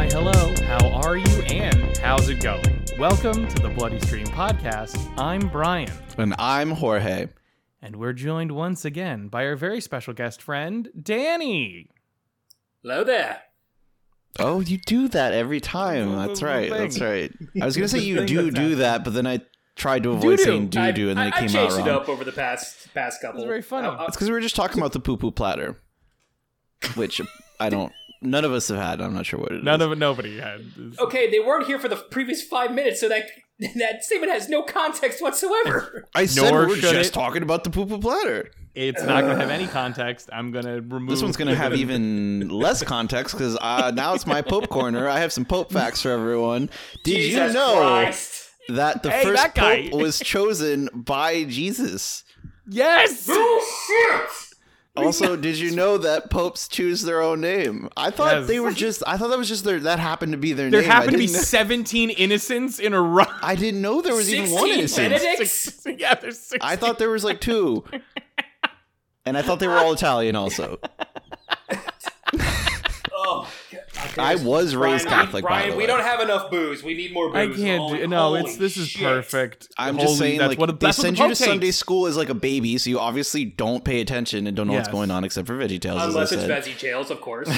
Hi, hello, how are you, and how's it going? Welcome to the Bloody Stream Podcast. I'm Brian. And I'm Jorge. And we're joined once again by our very special guest friend, Danny. Hello there. Oh, you do that every time. That's right, that's right. I was going to say you do that, but then I tried to avoid saying do-do, and then it came out wrong. I changed it up over the past couple. It's very funny. It's because we were just talking about the poo-poo platter, which I don't... None of us have had. I'm not sure what it is. Nobody had. Okay, they weren't here for the previous 5 minutes, so that statement has no context whatsoever. I said we're just talking about the poo-poo platter. It's not going to have any context. I'm going to remove... This one's going to have even less context, because now it's my Pope Corner. I have some Pope facts for everyone. Did Jesus you know Christ. That the first that Pope was chosen by Jesus? Yes! Oh, shit! Also, did you know that popes choose their own name? I thought they were just... I thought that was just their... That happened to be their name. There happened to be 17 innocents in a row. I didn't know there was 16 even one innocent. Benedicts? Yeah, there's 16. I thought there was like two. And I thought they were all Italian also. Oh, God. Okay, I was raised Catholic, Brian, by the way. We don't have enough booze. We need more booze. I can't do... No, this is perfect. I'm just saying, that's like, they send you to Sunday school as, like, a baby, so you obviously don't pay attention and don't know what's going on except for Veggie Tales. Unless it's Veggie Tales, of course.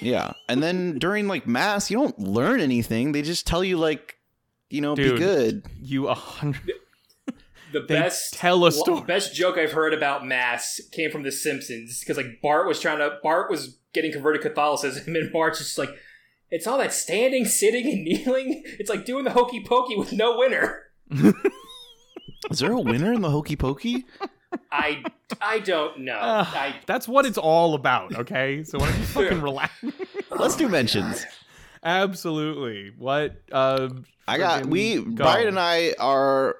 Yeah. And then during, like, Mass, you don't learn anything. They just tell you, like, you know, be good. You 100... The best tell a story. Best joke I've heard about Mass came from The Simpsons, because like Bart was getting converted to Catholicism, and Bart's just like, it's all that standing, sitting, and kneeling. It's like doing the hokey pokey with no winner. Is there a winner in the hokey pokey? I don't know. That's what it's all about. Okay, so why don't you fucking relax? Let's do mentions. God. Absolutely. What I got? Brian and I are.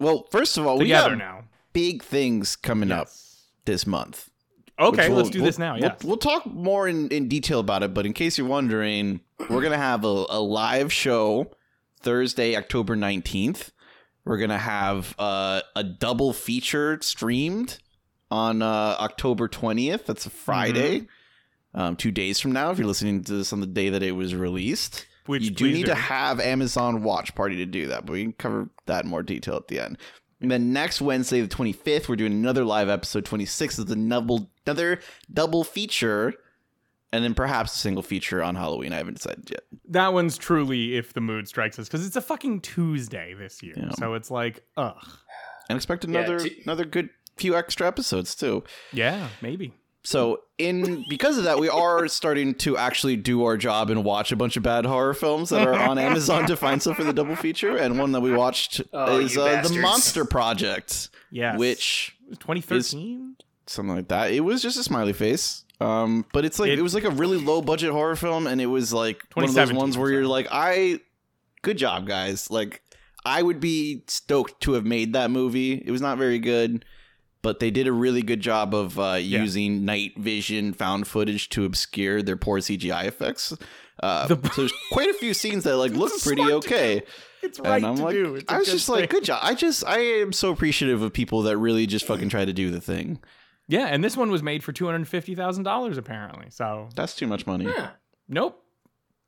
Well, first of all, we got now. Big things coming up this month. Okay, let's do this now, yes. We'll talk more in detail about it, but in case you're wondering, we're going to have a live show Thursday, October 19th. We're going to have a double feature streamed on October 20th. That's a Friday, 2 days from now, if you're listening to this on the day that it was released. Which you do need to have Amazon Watch Party to do that, but we can cover that in more detail at the end. And then next Wednesday, the 25th, we're doing another live episode. 26th is another double feature, and then perhaps a single feature on Halloween. I haven't decided yet. That one's truly if the mood strikes us, because it's a fucking Tuesday this year, so it's like, ugh. And expect another good few extra episodes, too. Yeah, maybe. So because of that, we are starting to actually do our job and watch a bunch of bad horror films that are on Amazon to find stuff for the double feature. And one that we watched is The Monster Project, which 2013, something like that. It was just a smiley face, but it's like it was like a really low budget horror film, and it was like one of those ones where you're like, good job, guys. Like, I would be stoked to have made that movie. It was not very good. But they did a really good job of using night vision found footage to obscure their poor CGI effects. So there's quite a few scenes that like look pretty okay. It's right to do. I was just like, good job. I am so appreciative of people that really just fucking try to do the thing. Yeah, and this one was made for $250,000 apparently. So that's too much money. Yeah. Nope,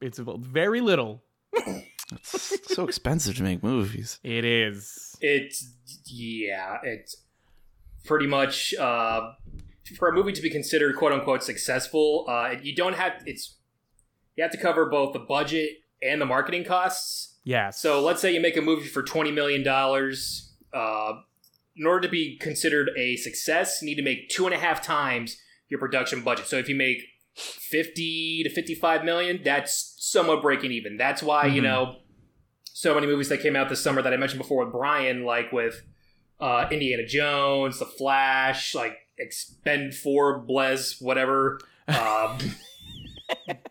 it's very little. It's so expensive to make movies. It is. It's pretty much for a movie to be considered "quote unquote" successful, you have to cover both the budget and the marketing costs. Yeah. So let's say you make a movie for $20 million. In order to be considered a success, you need to make 2.5 times your production budget. So if you make $50 to $55 million, that's somewhat breaking even. That's why so many movies that came out this summer that I mentioned before with Brian, like with. Indiana Jones, The Flash, like Expend 4, Blez, whatever.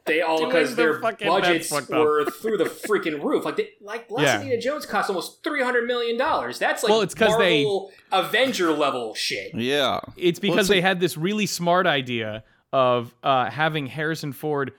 They all, because their budgets were through the freaking roof. Like last Indiana Jones cost almost $300 million. That's like it's Marvel Avenger level shit. Yeah. It's because they had this really smart idea of having Harrison Ford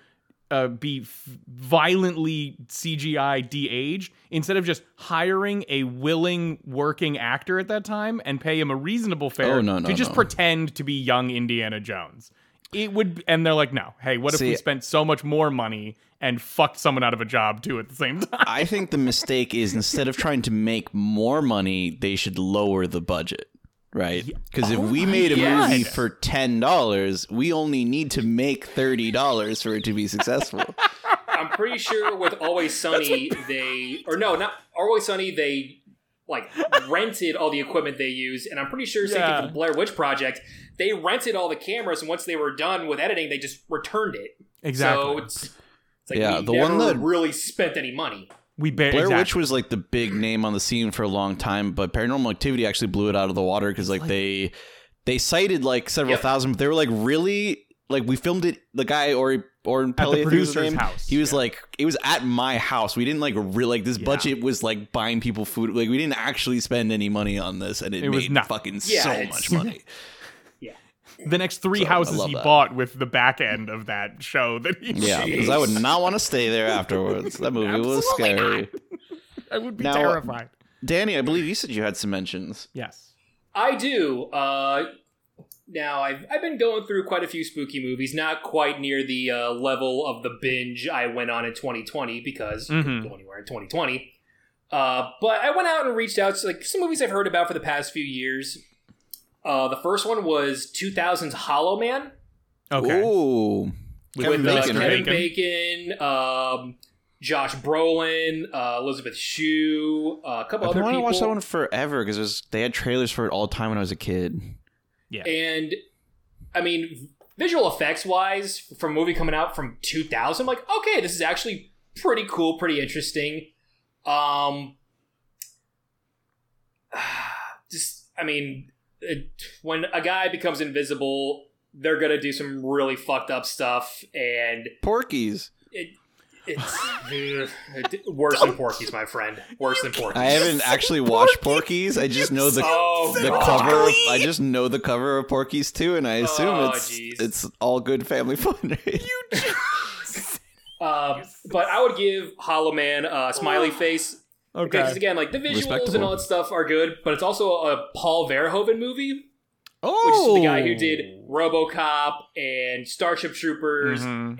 be violently CGI de-aged instead of just hiring a willing working actor at that time and pay him a reasonable fare to just pretend to be young Indiana Jones. It would, and they're like, no. Hey, what if we spent so much more money and fucked someone out of a job too at the same time? I think the mistake is instead of trying to make more money, they should lower the budget, right? Because if we made a movie for $10, we only need to make $30 for it to be successful. I'm pretty sure with Always Sunny, not Always Sunny, they like rented all the equipment they used, and I'm pretty sure same thing for the Blair Witch Project. They rented all the cameras, and once they were done with editing, they just returned it. Exactly. So it's like we never really spent any money. Blair Witch was like the big name on the scene for a long time, but Paranormal Activity actually blew it out of the water because like they cited like several thousand, but they were like, really? Like, we filmed it, the guy or Pelly, at the producer's house. He was like, it was at my house. We didn't like really like this budget was like buying people food. Like, we didn't actually spend any money on this, and it made fucking so much money. The next three houses he bought with the back end of that show that he because I would not want to stay there afterwards. That movie was scary. I would be terrified. Danny, I believe you said you had some mentions. Yes, I do. Now, I've been going through quite a few spooky movies, not quite near the level of the binge I went on in 2020 because you couldn't go anywhere in 2020. But I went out and reached out to like some movies I've heard about for the past few years. The first one was 2000's Hollow Man. Okay. Ooh. With Kevin Bacon, Josh Brolin, Elizabeth Shue, a couple other people. I want to watch that one forever because they had trailers for it all the time when I was a kid. Yeah. And I mean, visual effects wise, for a movie coming out from 2000, I'm like, okay, this is actually pretty cool, pretty interesting. When a guy becomes invisible, they're gonna do some really fucked up stuff. And Porky's. It's worse than Porky's, my friend. Worse than Porky's. I haven't actually watched Porky's. I just know the cover. I just know the cover of Porky's 2, and I assume it's all good family fun. But I would give Hollow Man a smiley face. Okay. Because again, like the visuals and all that stuff are good, but it's also a Paul Verhoeven movie. Oh, which is the guy who did RoboCop and Starship Troopers and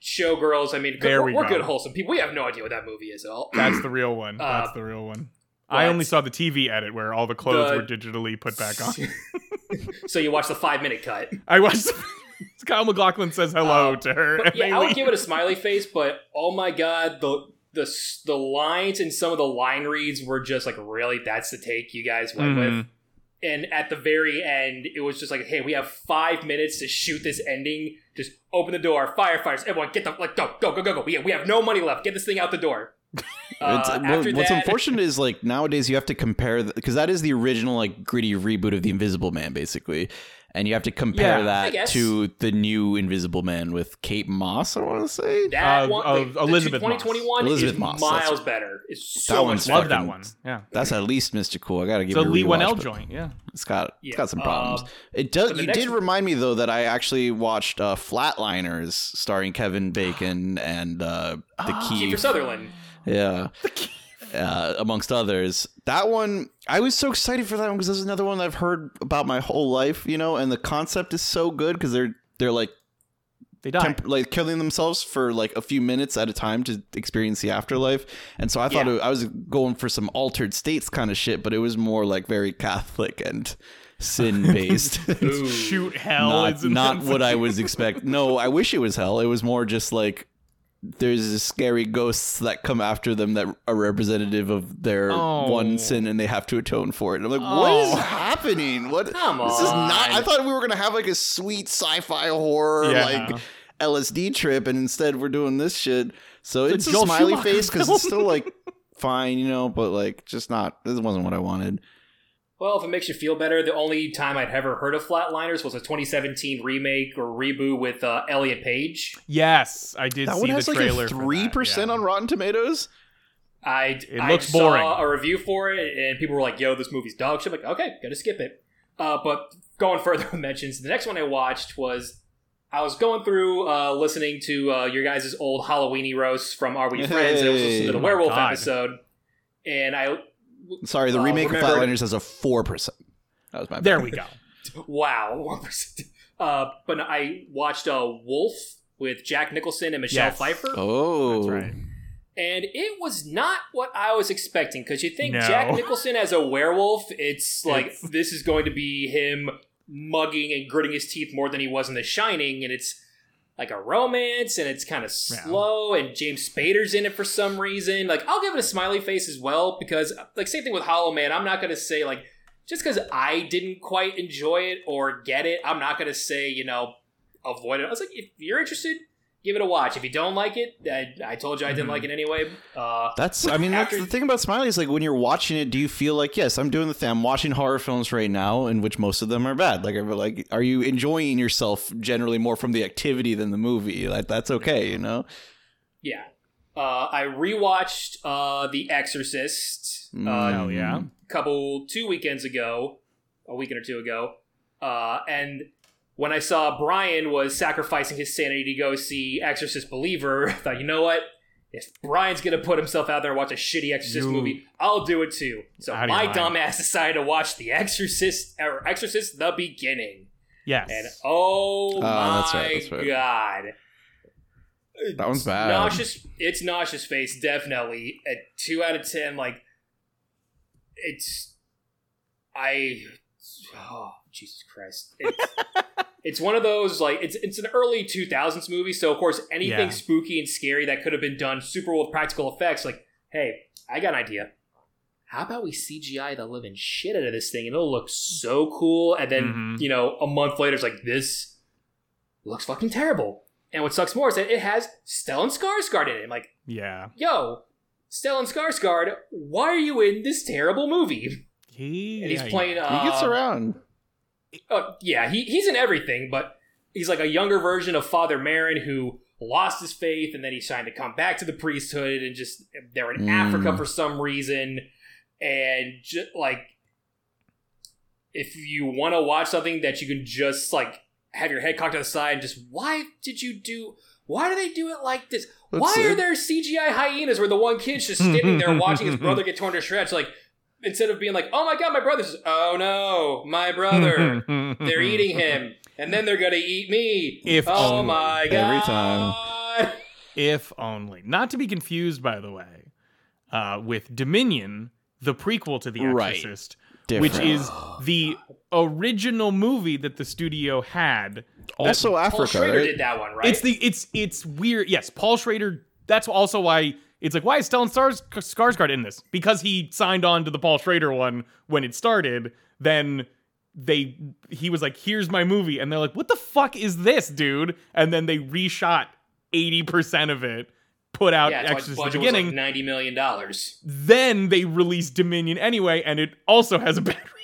Showgirls. I mean, we're good wholesome people. We have no idea what that movie is at all. That's the real one. That's the real one. I only saw the TV edit where all the clothes were digitally put back on. So you watched the 5-minute cut. I watched. Kyle MacLachlan says hello to her. I would give it a smiley face, but oh my god, the lines and some of the line reads were just like, really? That's the take you guys went with? And at the very end, it was just like, hey, we have 5 minutes to shoot this ending. Just open the door, firefighters, everyone, get the, like, go. We have no money left. Get this thing out the door. What's unfortunate is, like, nowadays you have to compare, because that is the original, like, gritty reboot of The Invisible Man, basically. And you have to compare that to the new Invisible Man with Kate Moss, I want to say. That one, Elizabeth Moss. 2021 is miles better. It's so much better. I love that one. Yeah. That's at least Mr. Cool. I got to give it a rewatch. It's a Lee Whannell joint, yeah. It's got some problems. It does. You did remind me, though, that I actually watched Flatliners starring Kevin Bacon and the Key. Kiefer Sutherland. Yeah. The Key. Amongst others, that one I was so excited for that one because this is another one that I've heard about my whole life, you know. And the concept is so good because they're like they die, like killing themselves for like a few minutes at a time to experience the afterlife. And so I thought I was going for some altered states kind of shit, but it was more like very Catholic and sin based. Shoot hell, not what I was expecting. No, I wish it was hell. It was more just like. There's scary ghosts that come after them that are representative of their one sin, and they have to atone for it. And I'm like, what is happening? What? Come on. This is not. I thought we were gonna have like a sweet sci-fi horror like LSD trip, and instead we're doing this shit. So it's a smiley face because it's still like fine, you know, but like just not. This wasn't what I wanted. Well, if it makes you feel better, the only time I'd ever heard of Flatliners was a 2017 remake or reboot with Elliot Page. Yes, I did see the trailer. That one has like a 3% on Rotten Tomatoes? It looks boring. I saw a review for it, and people were like, yo, this movie's dog shit. I'm like, okay, gotta skip it. But going further with mentions, the next one I watched was, I was going through listening to your guys' old Halloweeny roasts from Are We Friends, and I was listening to the Werewolf episode, and I... Sorry, the remake of Flatliners has a 4%. That was my bad. There we go. Wow, 1%. But I watched Wolf with Jack Nicholson and Michelle Pfeiffer. Oh, that's right. And it was not what I was expecting, because you think Jack Nicholson as a werewolf, it's like this is going to be him mugging and gritting his teeth more than he was in The Shining, and it's like a romance, and it's kind of slow, and James Spader's in it for some reason. Like, I'll give it a smiley face as well, because, like, same thing with Hollow Man. I'm not going to say, like, just because I didn't quite enjoy it or get it, I'm not going to say, you know, avoid it. I was like, if you're interested, give it a watch. If you don't like it, I told you I didn't like it anyway. That's the thing about Smiley is, like, when you're watching it, do you feel like, yes, I'm doing the thing. I'm watching horror films right now, in which most of them are bad. Like, are you enjoying yourself generally more from the activity than the movie? Like, that's okay, you know? Yeah. I rewatched The Exorcist. A weekend or two ago. And when I saw Brian was sacrificing his sanity to go see Exorcist Believer, I thought, you know what? If Brian's going to put himself out there and watch a shitty Exorcist movie, I'll do it too. So my dumb ass decided to watch The Exorcist, or Exorcist The Beginning. Yes. And that's right. God. That one's bad. It's nauseous face, definitely. At 2 out of 10, like, it's... Oh, Jesus Christ. It's one of those, like, it's an early 2000s movie, so of course anything spooky and scary that could have been done super well with practical effects, like, hey, I got an idea. How about we CGI the living shit out of this thing and it'll look so cool, and then, you know, a month later it's like, this looks fucking terrible. And what sucks more is that it has Stellan Skarsgård in it. I'm like, yo, Stellan Skarsgård, why are you in this terrible movie? He's playing... he gets around. He's in everything, but he's like a younger version of Father Marin who lost his faith, and then he's trying to come back to the priesthood, and just they're in Africa for some reason. And just, like, if you want to watch something that you can just, like, have your head cocked to the side and just, why do they do it like this? Why are there CGI hyenas where the one kid's just standing there watching his brother get torn to shreds? Like, instead of being like, oh my god, my brother's, oh no, my brother, they're eating him, and then they're gonna eat me. Every time. If only. Not to be confused, by the way, with Dominion, the prequel to The Exorcist, which is the original movie that the studio had. Also Africa. Paul Schrader did that one, right? It's weird. Yes, Paul Schrader. That's also why. It's like, why is Stellan Skarsgård in this? Because he signed on to the Paul Schrader one when it started. Then he was like, here's my movie. And they're like, what the fuck is this, dude? And then they reshot 80% of it, put out Exorcist The Beginning. Was like $90 million. Then they released Dominion anyway, and it also has a bad rating.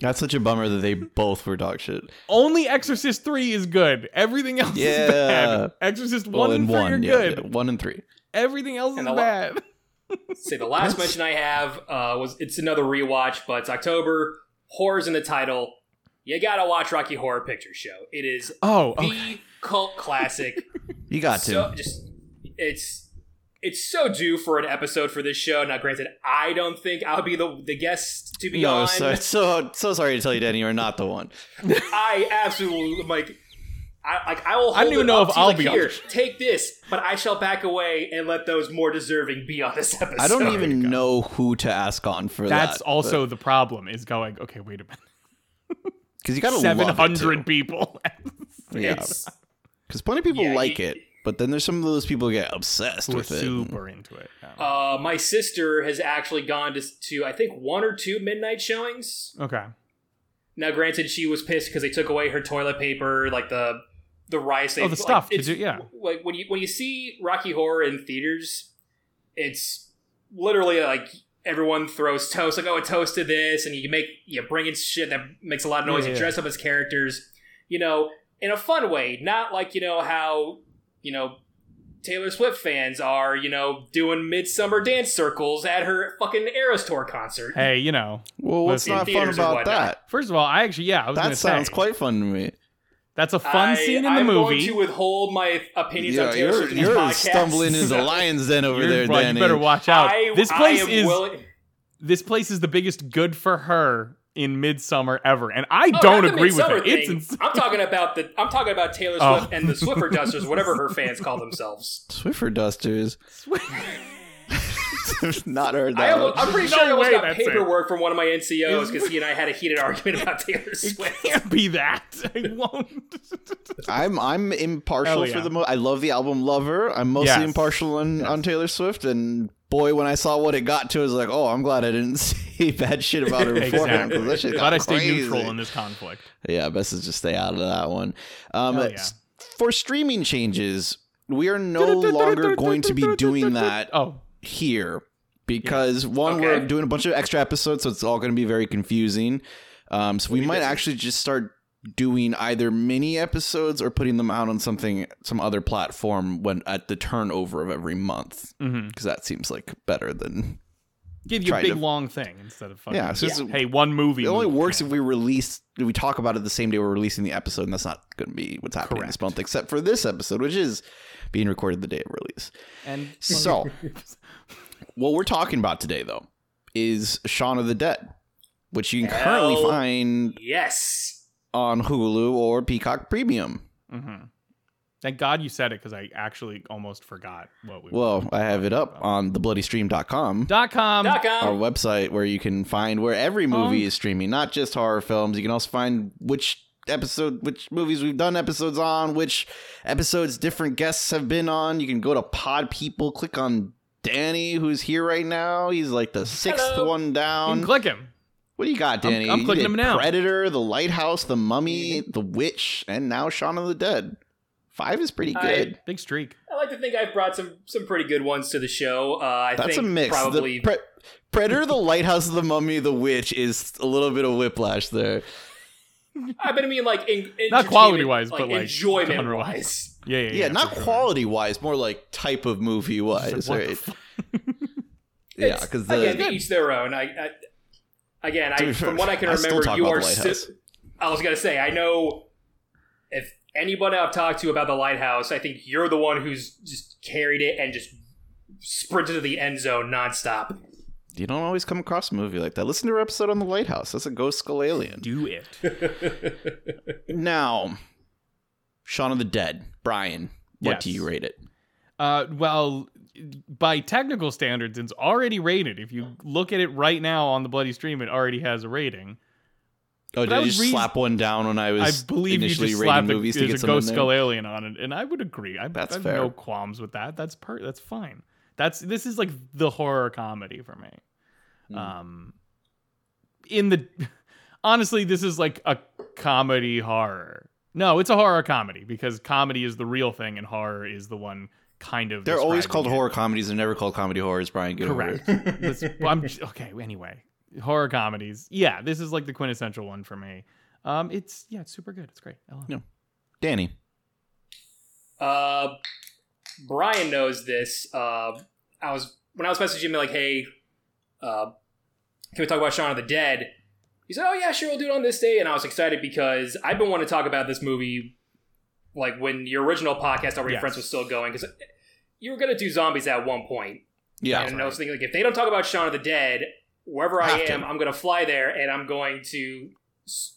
That's such a bummer that they both were dog shit. Only Exorcist 3 is good. Everything else is bad. Exorcist 1 and 3 are good. 1 and 3. Everything else is bad. Say the last mention I have was, it's another rewatch, but it's October. Horror's in the title. You gotta watch Rocky Horror Picture Show. It is the cult classic. You got to. It's so due for an episode for this show. Now, granted, I don't think I'll be the guest to be on. So sorry to tell you, Danny, you're not the one. I absolutely I will hold. I don't even know if I'll be here. Take this, but I shall back away and let those more deserving be on this episode. I don't even know who to ask on for that. That's also the problem, is going, okay, wait a minute. Because you got 700 people. Because plenty of people like it, but then there's some of those people who get obsessed with it. Super into it. My sister has actually gone to I think 1 or 2 midnight showings. Okay. Now, granted, she was pissed because they took away her toilet paper, like the rice. The stuff. Like, like when you see Rocky Horror in theaters, it's literally like everyone throws toast. Like, oh, a toast to this, and you bring in shit that makes a lot of noise. You dress up as characters, you know, in a fun way, not like, you know, how, you know, Taylor Swift fans are, you know, doing midsummer dance circles at her fucking Eras Tour concert. Hey, you know, well, what's not fun about that? First of all, I actually, I was going to say, that sounds quite fun to me. That's a fun scene in the movie. I'm going to withhold my opinions on Taylor Swift. You're stumbling into a lion's den over there, Danny. You better watch out. This place is the biggest good for her in Midsummer ever, and I don't agree with it. It's insane. I'm talking about Taylor Swift and the Swiffer Dusters, whatever her fans call themselves. Swiffer Dusters. Not heard that. I'm pretty sure I almost got paperwork from one of my NCOs because he and I had a heated argument about Taylor Swift. It can't be that. I won't. I'm impartial for the most. I love the album Lover. I'm mostly impartial on Taylor Swift, and boy, when I saw what it got to, I was like, oh, I'm glad I didn't say bad shit about her beforehand. Exactly. Glad I stayed neutral in this conflict. Yeah, best is just stay out of that one. For streaming changes, we are no longer going to be doing that. Oh. Here, because we're doing a bunch of extra episodes, so it's all going to be very confusing. So we might actually just start doing either mini episodes or putting them out on some other platform when at the turnover of every month, because that seems like better than give you a big long thing instead of fucking one movie. It only works if we talk about it the same day we're releasing the episode, and that's not going to be what's happening this month, except for this episode, which is being recorded the day of release. And so, what we're talking about today, though, is Shaun of the Dead, which you can currently find on Hulu or Peacock Premium. Mm-hmm. Thank God you said it, because I actually almost forgot what we were talking about. I have it up on thebloodystream.com. Our website where you can find where every movie is streaming, not just horror films. You can also find which movies we've done episodes on, which episodes different guests have been on. You can go to Pod People, click on Danny, who's here right now. He's like the sixth one down. You can click him. What do you got, Danny? I'm clicking him now. Predator, The Lighthouse, The Mummy, The Witch, and now Shaun of the Dead. 5 is pretty good. Big streak. I like to think I've brought some pretty good ones to the show. That's a mix. Probably Predator, The Lighthouse, The Mummy, The Witch is a little bit of whiplash there. I mean, like, not quality wise, but like enjoyment wise. Yeah, not quality wise, more like type of movie wise, right? Yeah, because again, each their own. From what I can remember, you are. I was gonna say, I know if anyone I've talked to about The Lighthouse, I think you're the one who's just carried it and just sprinted to the end zone nonstop. You don't always come across a movie like that. Listen to our episode on The Lighthouse. That's a ghost skull alien. Do it. Now, Shaun of the Dead. Brian, what do you rate it? Well, by technical standards, it's already rated. If you look at it right now on the bloody stream, it already has a rating. Oh, but did I just slap one down when I was initially rating movies to get someone there? I believe you just slapped a ghost skull alien on it, and I would agree. I have no qualms with that. That's fine. This is like the horror comedy for me. Honestly, this is like a comedy horror. No, it's a horror comedy because comedy is the real thing and horror is the one kind of. They're always called horror comedies. They're never called comedy horrors, Brian. Correct. Anyway, horror comedies. Yeah, this is like the quintessential one for me. It's super good. It's great. I love it. Danny. Brian knows this. When I was messaging him like, hey, can we talk about Shaun of the Dead? He said, oh yeah, sure, we'll do it on this day. And I was excited because I've been wanting to talk about this movie like when your original podcast Already Friends was still going, because you were going to do zombies at one point. Yeah. And I was thinking like, if they don't talk about Shaun of the Dead, wherever I'm going to fly there and I'm going to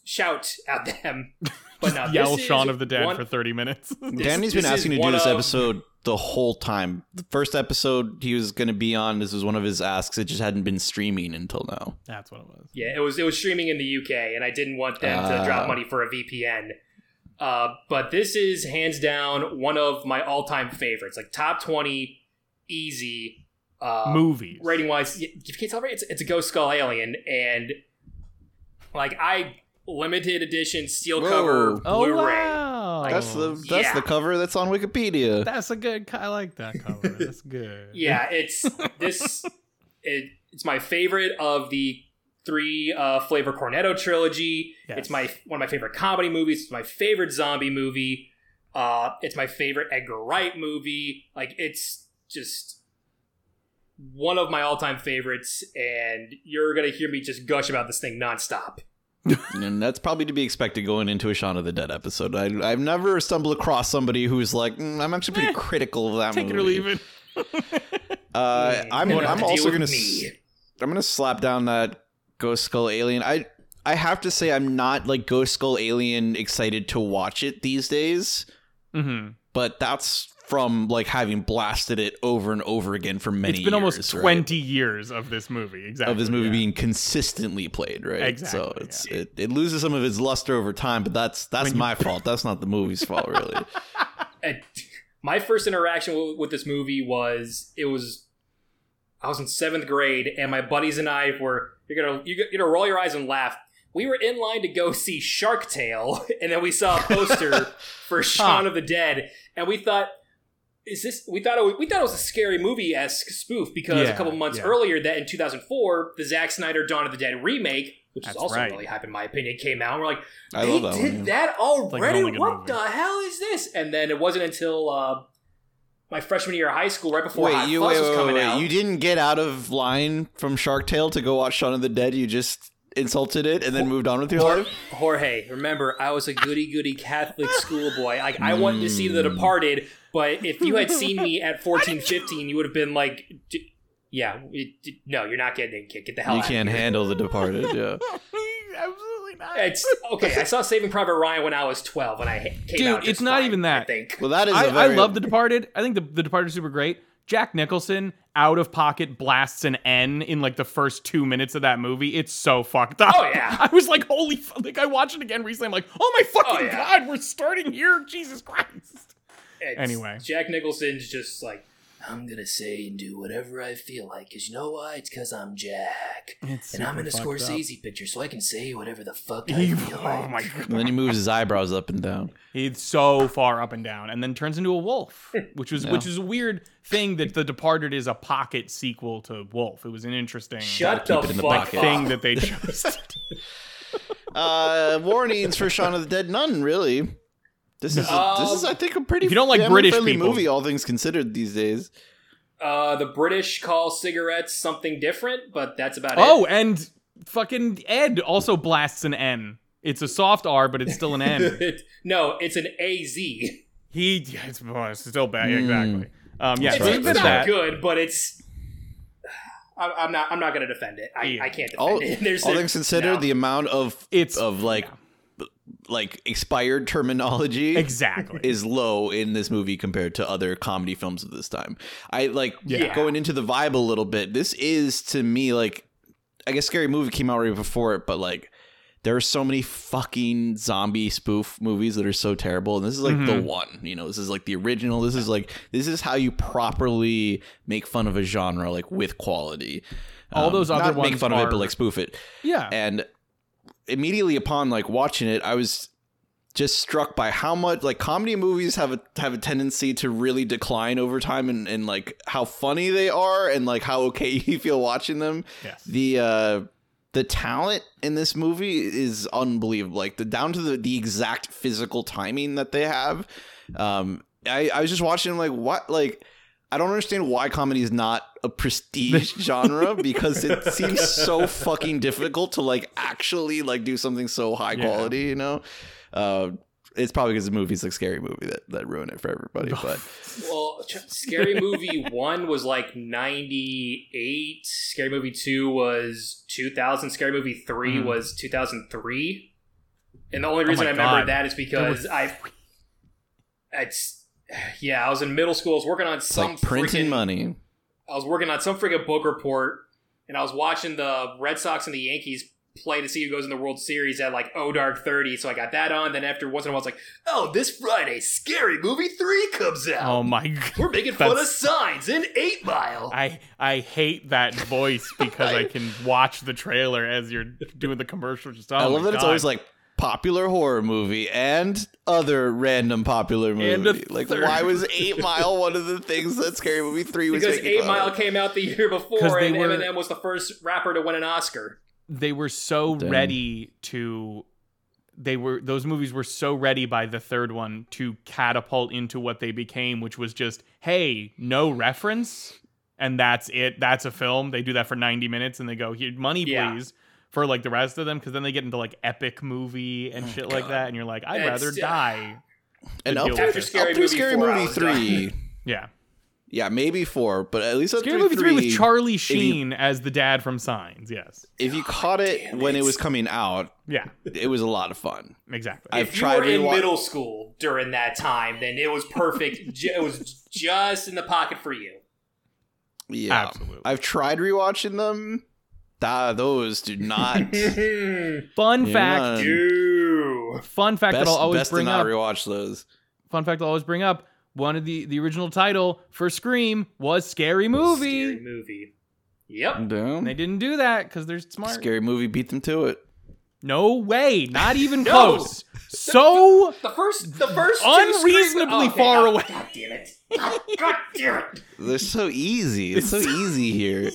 shout at them. But now yell Shaun of the Dead for 30 minutes. Danny's been asking to do this episode the whole time. The first episode he was going to be on, this was one of his asks. It just hadn't been streaming until now. That's what it was. Yeah, it was streaming in the UK, and I didn't want them to drop money for a VPN. But this is hands down one of my all-time favorites. Like top 20, easy. Movies. Rating-wise, you can't tell, right? It's a ghost skull alien, and like limited edition steel cover Blu-ray. Wow. That's the cover that's on Wikipedia. That's a good. I like that cover. That's good. Yeah, it's this. It's my favorite of the three flavor Cornetto trilogy. Yes. It's one of my favorite comedy movies. It's my favorite zombie movie. It's my favorite Edgar Wright movie. Like, it's just one of my all time favorites, and you're gonna hear me just gush about this thing nonstop. And that's probably to be expected going into a Shaun of the Dead episode. I've never stumbled across somebody who's like, I'm actually pretty critical of that movie. Take it or leave it. I'm also gonna slap down that ghost skull alien. I I have to say I'm not like Ghost Skull Alien excited to watch it these days. Mm-hmm. But that's from like having blasted it over and over again for many years. It's been almost 20 years of this movie. Exactly. Of this movie being consistently played, right? Exactly. So it's it loses some of its luster over time, but that's my fault. That's not the movie's fault, really. My first interaction with this movie was I was in 7th grade, and my buddies and I were, you're gonna roll your eyes and laugh. We were in line to go see Shark Tale, and then we saw a poster for Shaun of the Dead, and we thought, we thought it was a Scary Movie-esque spoof because a couple months earlier, that in 2004, the Zack Snyder Dawn of the Dead remake, which is also really hype in my opinion, came out. And we're like, they did that already? Like what the hell is this? And then it wasn't until my freshman year of high school, right before Hot Fuzz was coming out. You didn't get out of line from Shark Tale to go watch Shaun of the Dead. You just insulted it and then moved on with your life? Jorge, remember, I was a goody-goody Catholic schoolboy. Like, I wanted to see The Departed, but if you had seen me at 14, 15, you would have been like, no, you're not getting it. Get the hell out of here. You can't handle The Departed, yeah. Absolutely not. I saw Saving Private Ryan when I was 12, and I came out it's not even that. I think. Well, that is I love The Departed. I think The Departed is super great. Jack Nicholson out of pocket blasts an N in like the first 2 minutes of that movie. It's so fucked up. Oh yeah, I was like, holy fuck! Like I watched it again recently. I'm like, oh my fucking god, we're starting here, Jesus Christ. Anyway, Jack Nicholson's just like, I'm gonna say and do whatever I feel like, cause you know why? It's cause I'm Jack, and I'm in a Scorsese picture, so I can say whatever the fuck I feel like. Oh my god! And then he moves his eyebrows up and down. He's so far up and down, and then turns into a wolf, which is a weird thing that The Departed is a pocket sequel to Wolf. It was an interesting thing that they chose. Warnings for Shaun of the Dead? None really. This is, I think, a pretty. If you don't like British people, movie, all things considered, these days. The British call cigarettes something different, but that's about it. Oh, and fucking Ed also blasts an N. It's a soft R, but it's still an N. No, it's an A Z. It's still bad. Mm. Exactly. It's not good, but it's. I'm not going to defend it. I can't defend it. All things considered, the amount of like expired terminology is low in this movie compared to other comedy films of this time. Going into the vibe a little bit, this is to me like, I guess Scary Movie came out right before it, but like there are so many fucking zombie spoof movies that are so terrible, and this is like the one, this is like the original. This is like, this is how you properly make fun of a genre, like with quality. All those other ones make fun of it, but like spoof it. Yeah. And immediately upon like watching it, I was just struck by how much like comedy movies have a tendency to really decline over time, and like how funny they are and like how okay you feel watching them. Yes. The talent in this movie is unbelievable, like down to the exact physical timing that they have. I was just watching like, what, like I don't understand why comedy is not a prestige genre, because it seems so fucking difficult to like actually like do something so high quality, It's probably because the movie's like Scary Movie that ruined it for everybody. But Scary Movie 1 was like 98. Scary Movie 2 was 2000. Scary Movie 3 was 2003. And the only reason I remember that is because I was in middle school. I was working on some like printing money. I was working on some freaking book report, and I was watching the Red Sox and the Yankees play to see who goes in the World Series at like 0:30. So I got that on. Then after once in a while, I was like, "Oh, this Friday, Scary Movie 3 comes out." Oh my god, we're making fun of signs in 8 Mile. I hate that voice because I can watch the trailer as you're doing the commercial. Just I love that it's always like popular horror movie and other random popular movie. Like, why was 8 Mile one of the things that Scary Movie 3 was? Because 8 Mile came out the year before, and Eminem was the first rapper to win an Oscar. They were so ready to... Those movies were so ready by the third one to catapult into what they became, which was just, hey, no reference, and that's it. That's a film. They do that for 90 minutes, and they go, here, money, please. For like the rest of them, because then they get into like epic movie and shit like that, and you're like, I'd rather die. And up through Scary Movie 3, yeah, Yeah, maybe 4, but at least Scary Movie 3 with Charlie Sheen as the dad from Signs. Yes. If you caught it when it was coming out, yeah, it was a lot of fun. Exactly. If you were in middle school during that time, then it was perfect. It was just in the pocket for you. Yeah, absolutely. I've tried rewatching them. Those do not. Fun fact that I'll always bring up. Best to not rewatch those. Fun fact I'll always bring up. One of the original title for Scream was Scary Movie. Scary Movie. Yep. Damn. They didn't do that because they're smart. Scary Movie beat them to it. No way. Not even close. So the first unreasonably far away. God damn it. God damn it. They're so easy. It's so easy here.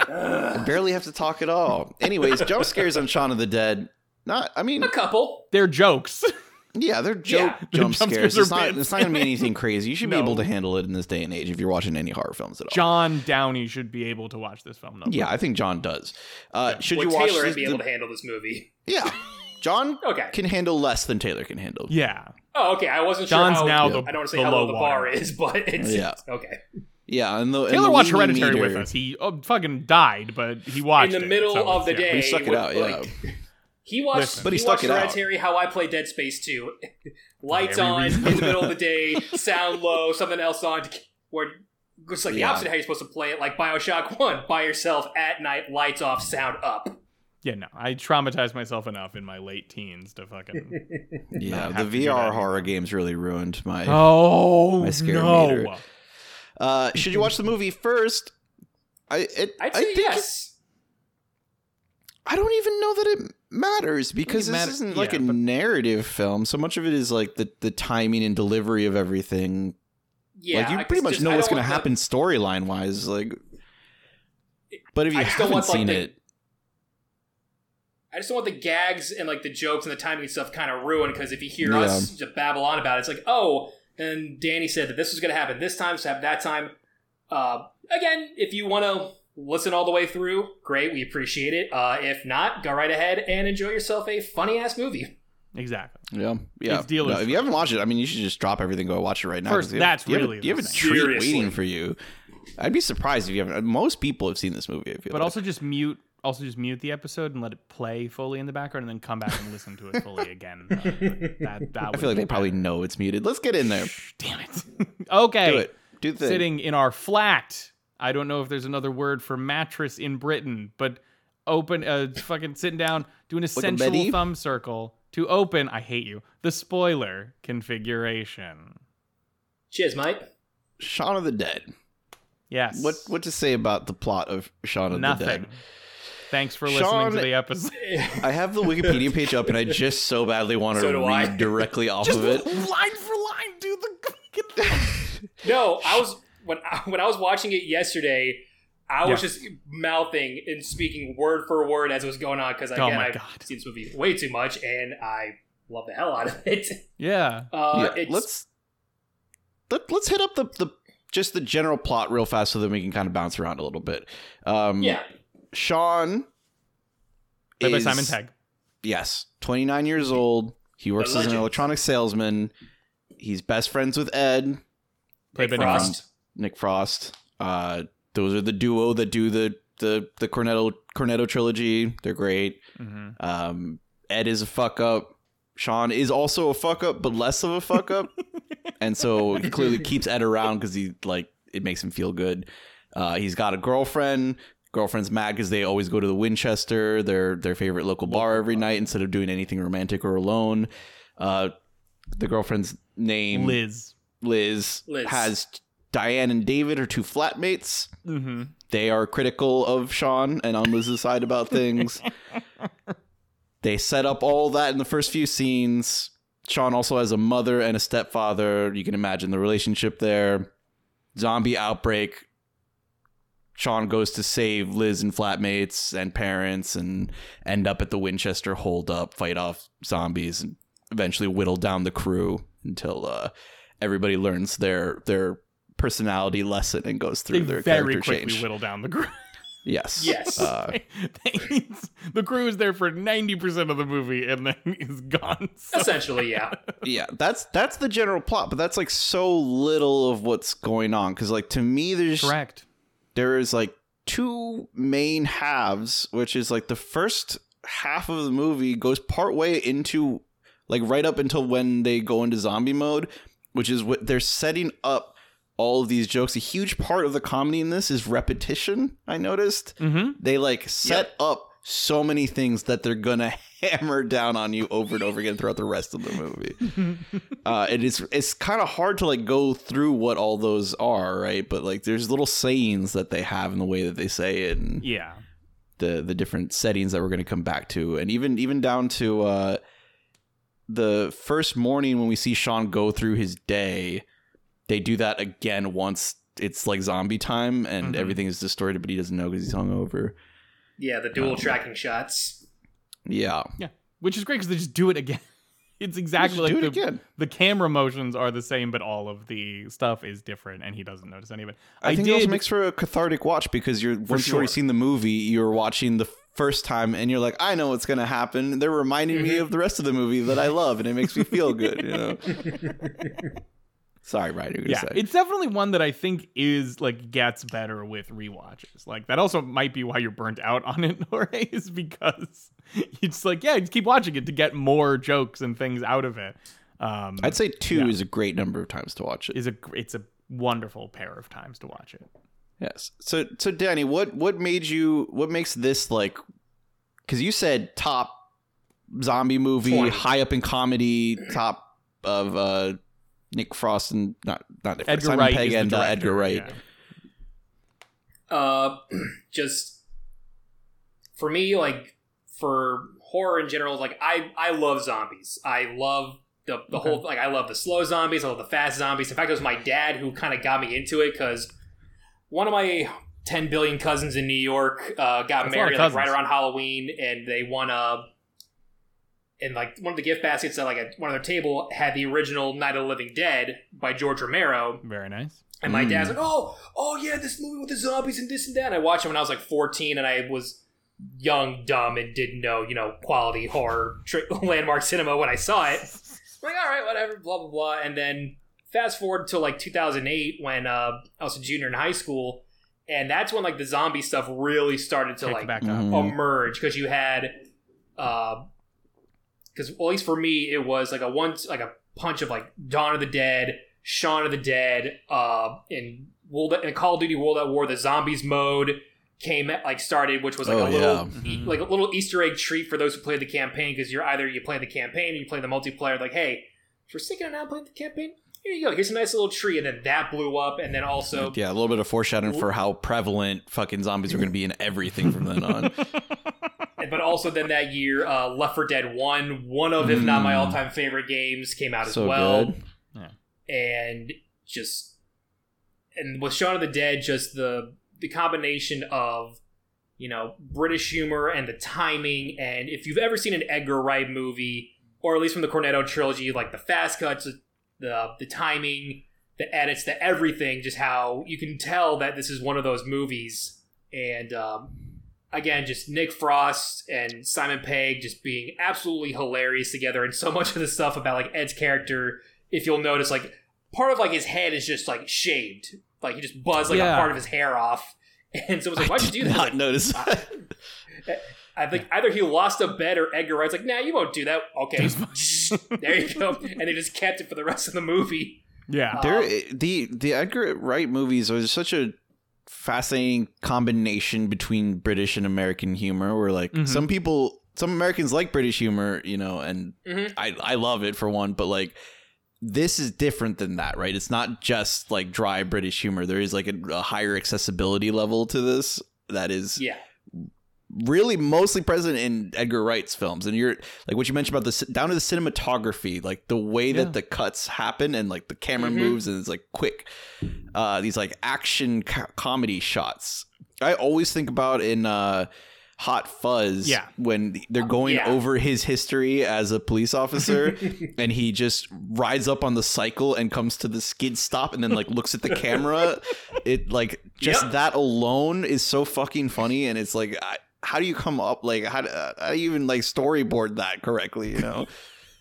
I barely have to talk at all. Anyways, jump scares on Shaun of the Dead. I mean a couple. They're jokes. Yeah, they're jump scares. It's not going to be anything crazy. You should be able to handle it in this day and age if you're watching any horror films at all. John Downey should be able to watch this film. Yeah, I think John does. Taylor would be able to handle this movie. Yeah. John can handle less than Taylor can handle. Yeah. Oh, okay. I wasn't sure how... I don't want to say how low the bar is, but it's... Yeah. Okay. Yeah, and Taylor watched Hereditary with us. He fucking died, but he watched it. In the middle of the day... We stuck it out, yeah. He watched Hereditary, how I play Dead Space 2. Lights on, in the middle of the day, sound low, something else on. Where it's like the opposite of how you're supposed to play it, like Bioshock 1, by yourself at night, lights off, sound up. Yeah, no, I traumatized myself enough in my late teens to fucking... Yeah, the VR horror games really ruined my, my scare meter. Should you watch the movie first? I'd say yes. I don't even know that it matters because this isn't like a narrative film. So much of it is like the timing and delivery of everything. Yeah, like you pretty much know what's going to happen storyline wise. Like, but if you haven't seen it, I just don't want the gags and like the jokes and the timing and stuff kind of ruined. Because if you hear us just babble on about it, it's like, oh, and Danny said that this was going to happen this time, so happen that time. Again, if you want to listen all the way through, great, we appreciate it. If not, go right ahead and enjoy yourself a funny ass movie. Exactly. Yeah. If you haven't watched it, I mean, you should just drop everything, go watch it right now. First, you have a treat waiting for you. I'd be surprised if you haven't. Most people have seen this movie, I feel. But also just mute the episode and let it play fully in the background, and then come back and listen to it fully again. I feel like they probably know it's muted. Let's get in there. Damn it. Okay. Do it. Do the thing. Sitting in our flat. I don't know if there's another word for mattress in Britain, but open, fucking sitting down, doing a sensual thumb circle to open, I hate you, the spoiler configuration. Cheers, mate. Shaun of the Dead. Yes. What to say about the plot of Shaun of the Dead? Thanks for listening to the episode. I have the Wikipedia page up, and I just so badly wanted to read directly off of it. Line for line, dude. No, I was... When I was watching it yesterday, I was just mouthing and speaking word for word as it was going on because I've seen this movie way too much and I love the hell out of it. Yeah, let's hit up the general plot real fast so that we can kind of bounce around a little bit. Shaun, played by Simon Pegg, 29 years old. He works as an electronics salesman. He's best friends with Ed, played by Nick Frost. Those are the duo that do the Cornetto trilogy. They're great. Mm-hmm. Ed is a fuck up. Shaun is also a fuck up, but less of a fuck up, and so he clearly keeps Ed around because he it makes him feel good. He's got a girlfriend. Girlfriend's mad because they always go to the Winchester, their favorite local bar, every night instead of doing anything romantic or alone. The girlfriend's name Liz. Has. Diane and David are two flatmates. Mm-hmm. They are critical of Shaun and on Liz's side about things. They set up all that in the first few scenes. Shaun also has a mother and a stepfather. You can imagine the relationship there. Zombie outbreak. Shaun goes to save Liz and flatmates and parents and end up at the Winchester, hold up, fight off zombies, and eventually whittle down the crew until everybody learns their personality lesson and goes through their character change. They very quickly whittle down the group. Yes. Yes. The crew is there for 90% of the movie and then is gone. So. Essentially, yeah. Yeah, that's the general plot, but that's like so little of what's going on. Because like to me, there's correct. There is like two main halves, which is like the first half of the movie goes partway into like right up until when they go into zombie mode, which is what they're setting up. All of these jokes, a huge part of the comedy in this is repetition. I noticed they like set up so many things that they're gonna hammer down on you over and over again throughout the rest of the movie. It's kind of hard to like go through what all those are, right? But like there's little sayings that they have in the way that they say it, and the different settings that we're gonna come back to, and even down to the first morning when we see Shaun go through his day. They do that again once it's like zombie time and everything is distorted, but he doesn't know because he's hungover. Yeah, the dual tracking shots. Yeah. Yeah, which is great because they just do it again. It's exactly like the camera motions are the same, but all of the stuff is different and he doesn't notice any of it. I think it also makes for a cathartic watch because once you've already seen the movie, you're watching the first time and you're like, I know what's going to happen. They're reminding me of the rest of the movie that I love and it makes me feel good, you know? Sorry, Ryder. Yeah, it's definitely one that I think is like gets better with rewatches. Like that also might be why you're burnt out on it, Noré, is because you just like just keep watching it to get more jokes and things out of it. I'd say two is a great number of times to watch it. It's a wonderful pair of times to watch it. Yes. So Danny, what makes this like? Because you said top zombie movie, 40. High up in comedy, top of. Nick Frost and not Edgar Simon Wright Pegg and Edgar Wright. Yeah. Just for me, like for horror in general, like I love zombies. I love the whole like I love the slow zombies. I love the fast zombies. In fact, it was my dad who kind of got me into it because one of my 10 billion cousins in New York got married like, right around Halloween, and they won a. And, like, one of the gift baskets at, like, one of their table had the original Night of the Living Dead by George Romero. Very nice. And my dad's like, oh, yeah, this movie with the zombies and this and that. And I watched it when I was, like, 14, and I was young, dumb, and didn't know, you know, quality horror landmark cinema when I saw it. I'm like, all right, whatever, blah, blah, blah. And then fast forward to, like, 2008 when I was a junior in high school, and that's when, like, the zombie stuff really started to, like, emerge. Because you had... Because at least for me, it was like a punch of like Dawn of the Dead, Shaun of the Dead, and Call of Duty World at War. The zombies mode started, which was like a little Easter egg treat for those who played the campaign. Because you're either you play the campaign or you play the multiplayer. Like, hey, if you're sticking around playing the campaign, here you go. Here's a nice little tree, and then that blew up, and then also a little bit of foreshadowing for how prevalent fucking zombies are going to be in everything from then on. But also then that year, Left 4 Dead 1, one of, if not my all-time favorite games, came out as well. Yeah. And just... And with Shaun of the Dead, just the combination of, you know, British humor and the timing. And if you've ever seen an Edgar Wright movie, or at least from the Cornetto trilogy, like the fast cuts, the timing, the edits, the everything, just how you can tell that this is one of those movies. And... Again, just Nick Frost and Simon Pegg just being absolutely hilarious together, and so much of the stuff about like Ed's character, if you'll notice, like part of like his head is just like shaved, like he just buzzed like a part of his hair off, and so it's like, why'd you do that? Notice. I think either he lost a bet or Edgar Wright's like, nah, you won't do that. Okay, there you go, and they just kept it for the rest of the movie. Yeah, the Edgar Wright movies are such a fascinating combination between British and American humor, where like some Americans like British humor, you know, and I love it for one, but like this is different than that, right? It's not just like dry British humor. There is like a higher accessibility level to this that is really mostly present in Edgar Wright's films. And you're like what you mentioned about the down to the cinematography, like the way that the cuts happen and like the camera moves and it's like quick, these like action comedy shots. I always think about in Hot Fuzz, when they're going over his history as a police officer, and he just rides up on the cycle and comes to the skid stop and then like looks at the camera. It like just that alone is so fucking funny, and it's like, how do you come up like how do you even like storyboard that correctly? You know,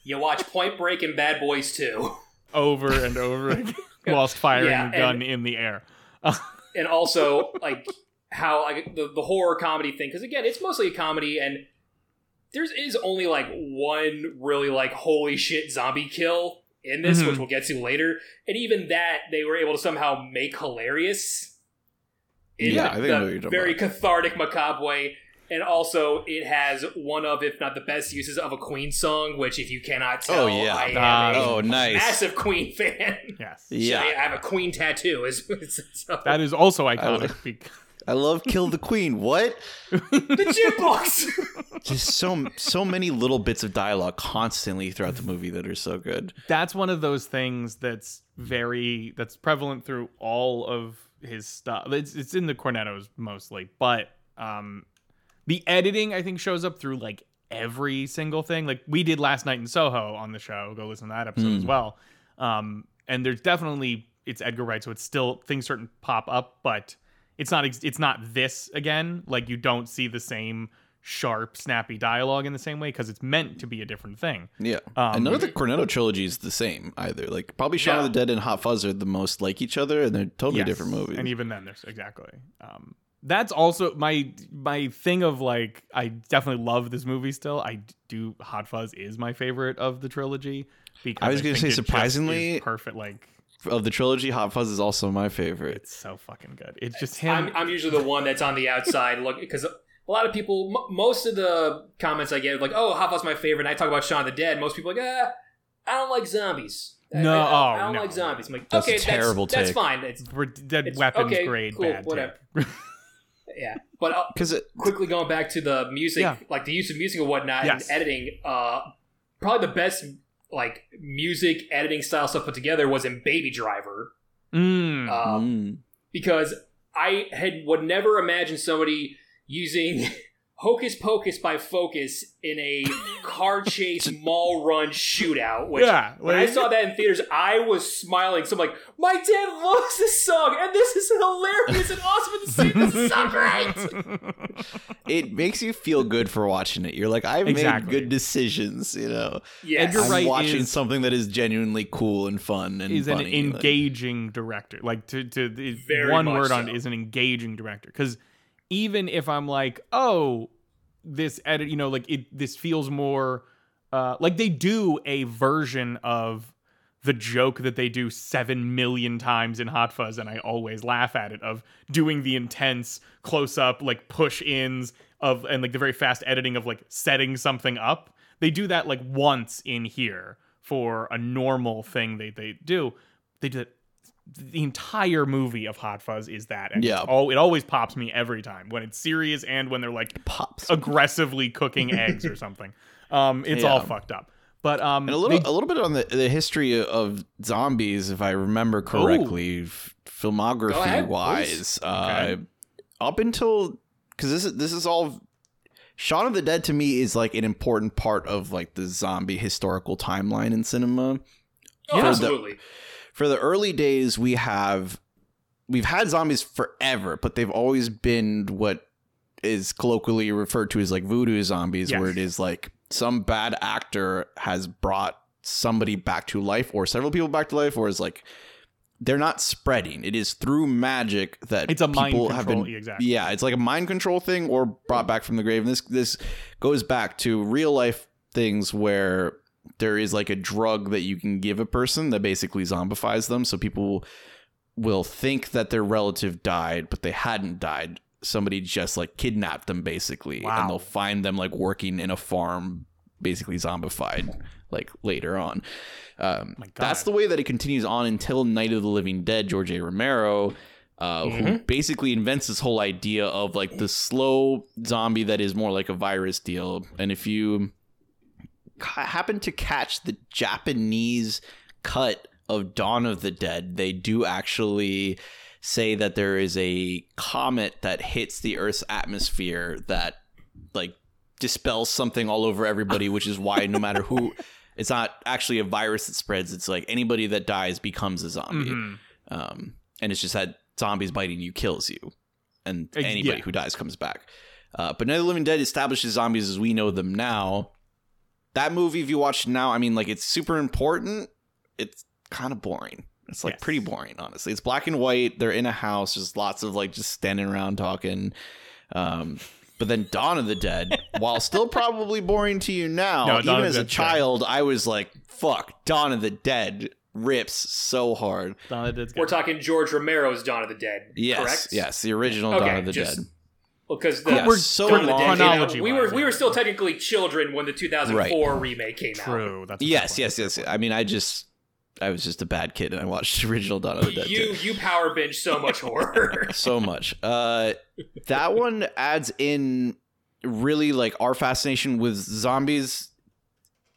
you watch Point Break and Bad Boys 2 over and over again whilst firing a gun in the air, and also like. How like the horror comedy thing, because again it's mostly a comedy, and there is only like one really like holy shit zombie kill in this, which we'll get to later, and even that they were able to somehow make hilarious in the very cathartic macabre way. And also it has one of, if not the best uses of a Queen song, which if you cannot tell, I am a massive Queen fan. Yes, yeah, I have a Queen tattoo. So. That is also iconic. I love Kill the Queen. What? The jukebox. Just so many little bits of dialogue constantly throughout the movie that are so good. That's one of those things that's prevalent through all of his stuff. It's in the Cornettos mostly, but the editing I think shows up through like every single thing. Like we did Last Night in Soho on the show. Go listen to that episode as well. And there's definitely, it's Edgar Wright, so it's still things certain pop up, but. It's not this again. Like you don't see the same sharp, snappy dialogue in the same way because it's meant to be a different thing. Yeah, and none of the Cornetto trilogy is the same either. Like probably Shaun of the Dead and Hot Fuzz are the most like each other, and they're totally different movies. And even then, there's that's also my thing of like I definitely love this movie still. Hot Fuzz is my favorite of the trilogy. Because I was going to say surprisingly perfect like. Of the trilogy, Hot Fuzz is also my favorite. It's so fucking good. It's just him. I'm usually the one that's on the outside. Look, because a lot of people, most of the comments I get are like, oh, Hot Fuzz is my favorite. And I talk about Shaun of the Dead. Most people are like, I don't like zombies. I don't like zombies. I'm like, okay, that's terrible. That's fine. It's weapons grade. Cool, bad whatever. Yeah, but quickly going back to the music, like the use of music and whatnot, and editing. Probably the best. Like music editing style stuff put together was in Baby Driver, because I would never imagine somebody using Hocus Pocus by Focus in a car chase mall run shootout. Which when I saw that in theaters, I was smiling. So I'm like, my dad loves this song, and this is hilarious and awesome. And this is so great. It makes you feel good for watching it. You're like, I've made good decisions, you know. Yes. Edgar Wright watching something that is genuinely cool and fun and funny. An engaging director. Like is an engaging director, because. Even if I'm like, oh, this edit, you know, like this feels more like they do a version of the joke that they do 7 million times in Hot Fuzz. And I always laugh at it, of doing the intense close up, like push ins of and like the very fast editing of like setting something up. They do that like once in here for a normal thing they do. They do it. The entire movie of Hot Fuzz is that. And it always pops me every time when it's serious and when they're like pops aggressively cooking eggs or something. It's all fucked up. But and a little bit on the history of zombies, if I remember correctly, filmography wise, up until, because this is all. Shaun of the Dead to me is like an important part of like the zombie historical timeline in cinema. Oh, yeah, absolutely. For the early days, we've had zombies forever, but they've always been what is colloquially referred to as like voodoo zombies, where it is like some bad actor has brought somebody back to life, or several people back to life, or is like they're not spreading. It is through magic that it's a people mind control, have been. Exactly. Yeah, it's like a mind control thing, or brought back from the grave. And this goes back to real life things where. There is like a drug that you can give a person that basically zombifies them. So people will think that their relative died, but they hadn't died. Somebody just like kidnapped them basically. Wow. And they'll find them like working in a farm, basically zombified like later on. That's the way that it continues on until Night of the Living Dead, George A. Romero, who basically invents this whole idea of like the slow zombie that is more like a virus deal. And if you... happen to catch the Japanese cut of Dawn of the Dead, they do actually say that there is a comet that hits the Earth's atmosphere that like dispels something all over everybody, which is why no matter who, it's not actually a virus that spreads. It's like anybody that dies becomes a zombie. Mm-hmm. And it's just that zombies biting you kills you, and anybody who dies comes back. But Night of the Living Dead establishes zombies as we know them now. That movie, if you watch it now, I mean, like, it's super important. It's kind of boring. It's like pretty boring, honestly. It's black and white. They're in a house. There's lots of like just standing around talking. But then Dawn of the Dead, while still probably boring to you now, even as a child, I was like, fuck, Dawn of the Dead rips so hard. Dawn of the Dead's good. We're talking George Romero's Dawn of the Dead, correct? Yes, the original Dawn of the Dead. Because we're so long. We were still technically children when the 2004 remake came out. True. That's yes. I mean, I was just a bad kid and I watched the original Dawn of the Dead. You power binge so much horror. So much. That one adds in really like our fascination with zombies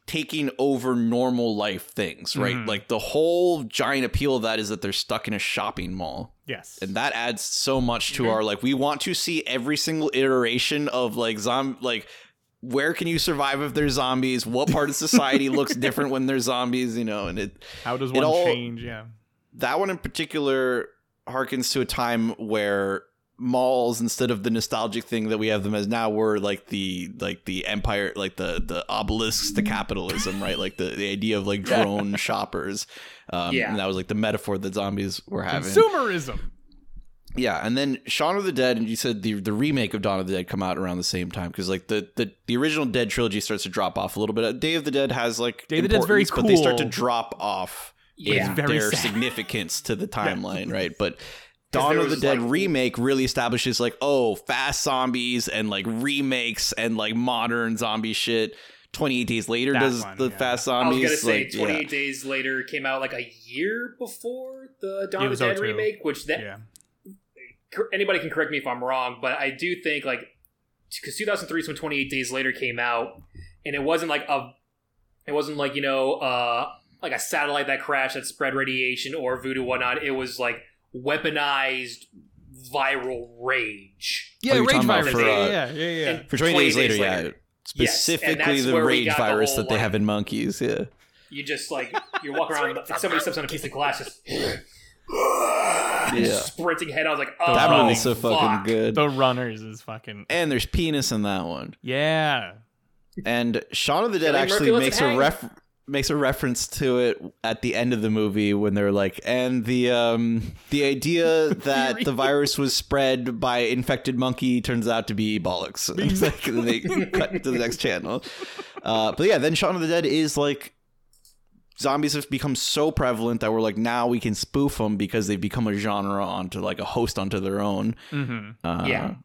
taking over normal life things, right? Mm-hmm. Like the whole giant appeal of that is that they're stuck in a shopping mall. Yes. And that adds so much to our, like, we want to see every single iteration of like where can you survive if there's zombies? What part of society looks different when there's zombies? You know, and how does one change? Yeah, that one in particular harkens to a time where malls, instead of the nostalgic thing that we have them as now, were like the empire, like the obelisks to capitalism, right? Like the idea of like drone shoppers. And that was like the metaphor that zombies were having. Consumerism. Yeah, and then Shaun of the Dead, and you said the remake of Dawn of the Dead come out around the same time, because like the original Dead trilogy starts to drop off a little bit. Day of the Dead has like Day of the Dead's very cool, but they start to drop off with their significance to the timeline, right? But Dawn of the Dead remake really establishes like, oh, fast zombies and like remakes and like modern zombie shit. 28 Days Later fast zombies. I was gonna say 28 Days Later came out like a year before the Dawn of the Dead remake, which then. Yeah. Anybody can correct me if I'm wrong, but I do think like because 2003 is when 28 Days Later came out, and it wasn't like a satellite that crashed that spread radiation or voodoo whatnot. It was like weaponized viral rage. Yeah, rage virus. For 28 Days Later. Specifically the rage virus that they have in monkeys. Yeah, you just like you walk around, somebody steps on a piece of glass, just. Sprinting head. I was like, oh, that one is so fucking good. The Runners is fucking, and there's penis in that one. Yeah, and Shaun of the Dead actually makes a reference to it at the end of the movie when they're like, and the idea that the virus was spread by infected monkey turns out to be bollocks. Exactly. They cut to the next channel. But yeah, then Shaun of the Dead is like. Zombies have become so prevalent that we're like, now we can spoof them because they've become a genre onto like a host onto their own. Mm-hmm.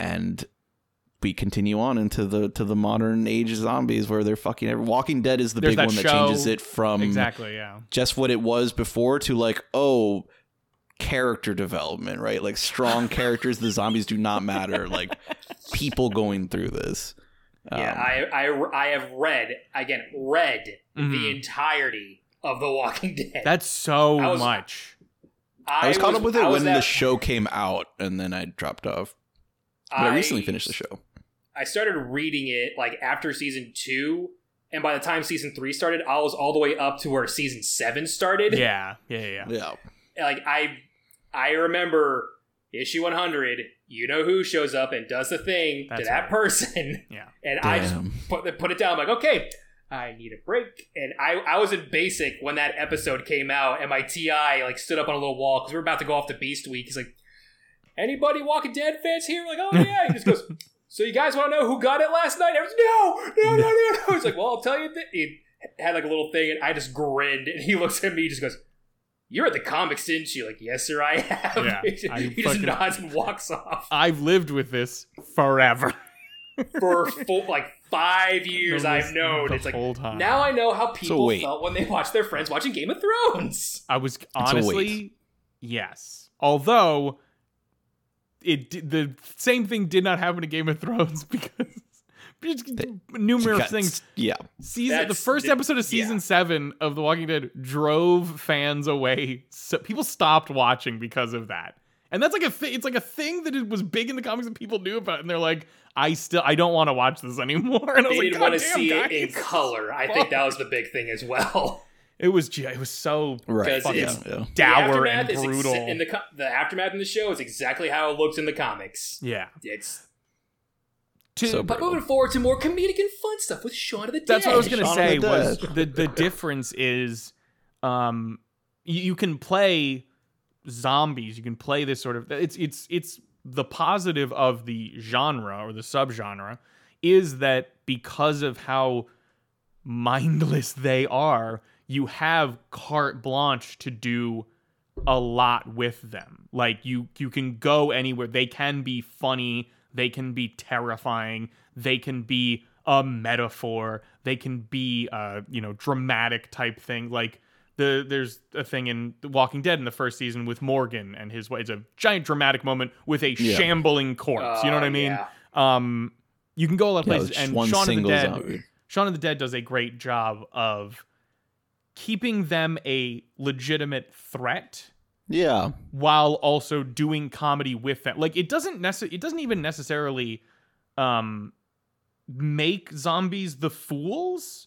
And we continue on into the modern age zombies where they're fucking. Walking Dead is there's big that one that changes it from just what it was before to like, oh, character development, right? Like strong characters. The zombies do not matter. Like people going through this. I have read the entirety of The Walking Dead. That's so much. I was caught up with it when the show came out, and then I dropped off. But I recently finished the show. I started reading it like after season 2, and by the time season 3 started, I was all the way up to where season 7 started. Yeah. Like I remember issue 100. You know who shows up and does the thing to that person. Yeah. And damn. I just put it down. I'm like, okay, I need a break. And I was in basic when that episode came out, and my TI like stood up on a little wall because we were about to go off to Beast Week. He's like, anybody Walking Dead fans here? We're like, oh yeah. He just goes, so you guys want to know who got it last night? Everyone's no. He's like, well, I'll tell you. He had like a little thing, and I just grinned, and he looks at me, he just goes, you're at the comics, didn't you? Like, yes, sir, I have. Yeah, he just nods and walks off. I've lived with this forever. For like 5 years, I've known. It's like, time. Now I know how people felt when they watched their friends watching Game of Thrones. I was honestly, yes. Although, the same thing did not happen to Game of Thrones because... numerous things. Yeah. The first episode of season 7 of The Walking Dead drove fans away. So people stopped watching because of that. And that's like a thing. It's like a thing that it was big in the comics that people knew about, and they're like, I don't want to watch this anymore. And I was like, God, want to see guys. It in color. I think that was the big thing as well. It was so fucking dour and brutal. The aftermath in the show is exactly how it looks in the comics. Yeah, it's. But moving forward to more comedic and fun stuff with Shaun of the Dead. That's what I was going to say. Was the difference is, you can play zombies. You can play this sort of it's the positive of the genre or the subgenre is that because of how mindless they are, you have carte blanche to do a lot with them. Like you can go anywhere. They can be funny. They can be terrifying. They can be a metaphor. They can be dramatic type thing. Like there's a thing in The Walking Dead in the first season with Morgan and his wife. It's a giant dramatic moment with a shambling corpse. You know what I mean? Yeah. You can go a lot of places. And Shaun of the Dead does a great job of keeping them a legitimate threat. Yeah. While also doing comedy with that. Like it doesn't even necessarily make zombies the fools.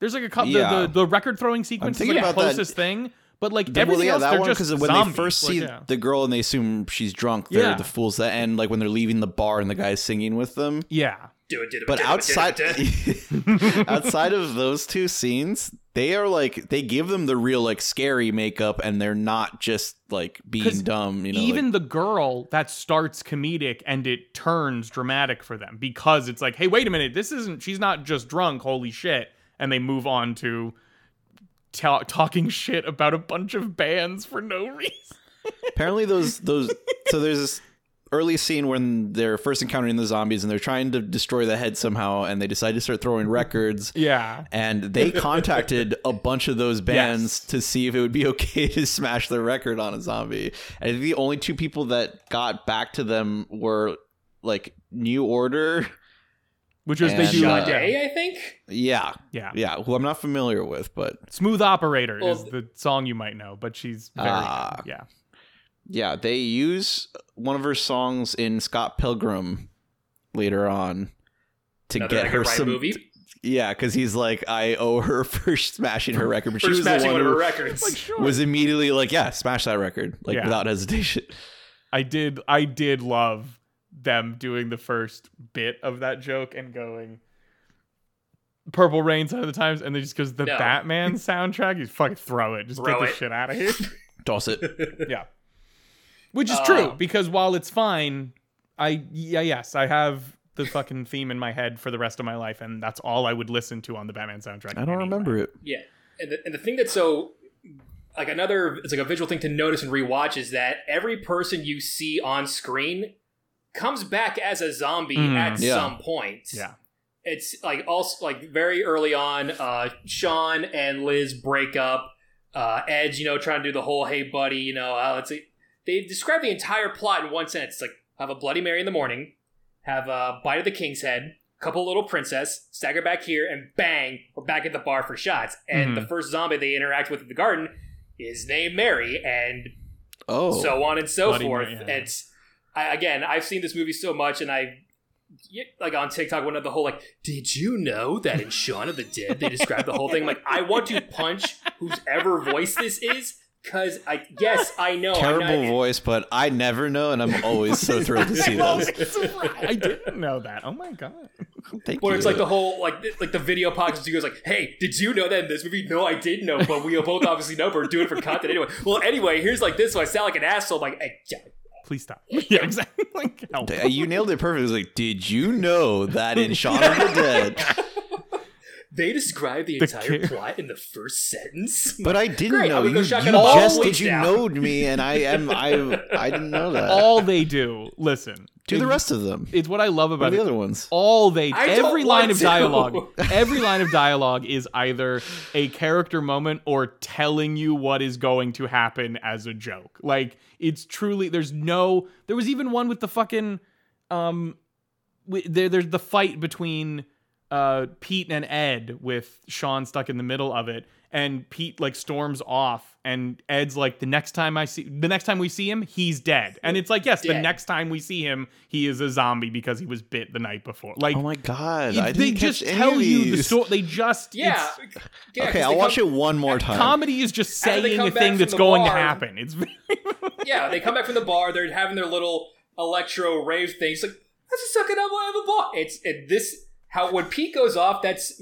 There's like a couple the record throwing sequence is like the closest thing, but like everything else they're just zombies. Because when they first see the girl and they assume she's drunk, they're the fools that end, like when they're leaving the bar and the guy's singing with them. Yeah. But outside of those two scenes, they are like they give them the real like scary makeup, and they're not just like being dumb. You know, even the girl that starts comedic and it turns dramatic for them because it's like, hey, wait a minute, she's not just drunk. Holy shit! And they move on to talking shit about a bunch of bands for no reason. Apparently, those so there's this early scene when they're first encountering the zombies and they're trying to destroy the head somehow, and they decide to start throwing records. Yeah. And they contacted a bunch of those bands to see if it would be okay to smash their record on a zombie. And the only two people that got back to them were like New Order, which was Day, I think. Yeah. Yeah. Yeah. Who I'm not familiar with, but Smooth Operator is the song you might know, but she's very yeah. Yeah, they use one of her songs in Scott Pilgrim later on to get her some movie. Yeah, because he's like, I owe her for smashing her record, but she was smashing one of her records. Like, sure. Was immediately like, yeah, smash that record, like without hesitation. I did love them doing the first bit of that joke and going, Purple Rain, Sign of the Times, and then just goes Batman soundtrack. You fucking throw it, just get the shit out of here, toss it. Yeah. Which is true, because while it's fine, I have the fucking theme in my head for the rest of my life, and that's all I would listen to on the Batman soundtrack. I don't remember it. Yeah, and the thing that's so, like it's like a visual thing to notice and rewatch is that every person you see on screen comes back as a zombie at some point. Yeah. It's like also like very early on, Shaun and Liz break up. Ed's, trying to do the whole, hey buddy, let's see. They describe the entire plot in one sentence. It's like, have a Bloody Mary in the morning, have a bite of the king's head, couple little princess, stagger back here, and bang, we're back at the bar for shots. And the first zombie they interact with in the garden is named Mary, and so on and so forth. Mary, yeah. It's I've seen this movie so much, and I like on TikTok one of the whole like, did you know that in Shaun of the Dead they describe the whole thing? Like, I want to punch whoever voice this is. Because I know. Terrible voice, but I never know, and I'm always so thrilled to see this. I didn't know that. Oh my god! Thank you. It's like the whole like the video podcast goes like, "Hey, did you know that in this movie?" No, I didn't know, but we both obviously know. But we're doing it for content anyway. Well, anyway, here's like this. So I sound like an asshole. I'm like, please stop. Yeah, exactly. Like, help. You nailed it perfectly. It was like, did you know that in Shaun of the Dead? They describe the entire plot in the first sentence. But I didn't know. You knowed me, and I didn't know that. All they do, listen. To the rest of them. It's what I love about the other ones. Every line of dialogue is either a character moment or telling you what is going to happen as a joke. Like, it's truly, there was even one with the fucking, there's the fight between Pete and Ed with Shaun stuck in the middle of it, and Pete like storms off, and Ed's like, the next time we see him, he's dead. And it's like, yes, dead. The next time we see him, he is a zombie because he was bit the night before. Like, oh my God, they just tell you the story. They just, yeah. Okay, I'll watch it one more time. Comedy is just saying a thing that's going to happen. It's yeah, they come back from the bar. They're having their little electro rave thing. It's like, let's just suck it up out of a bar. When Pete goes off, that's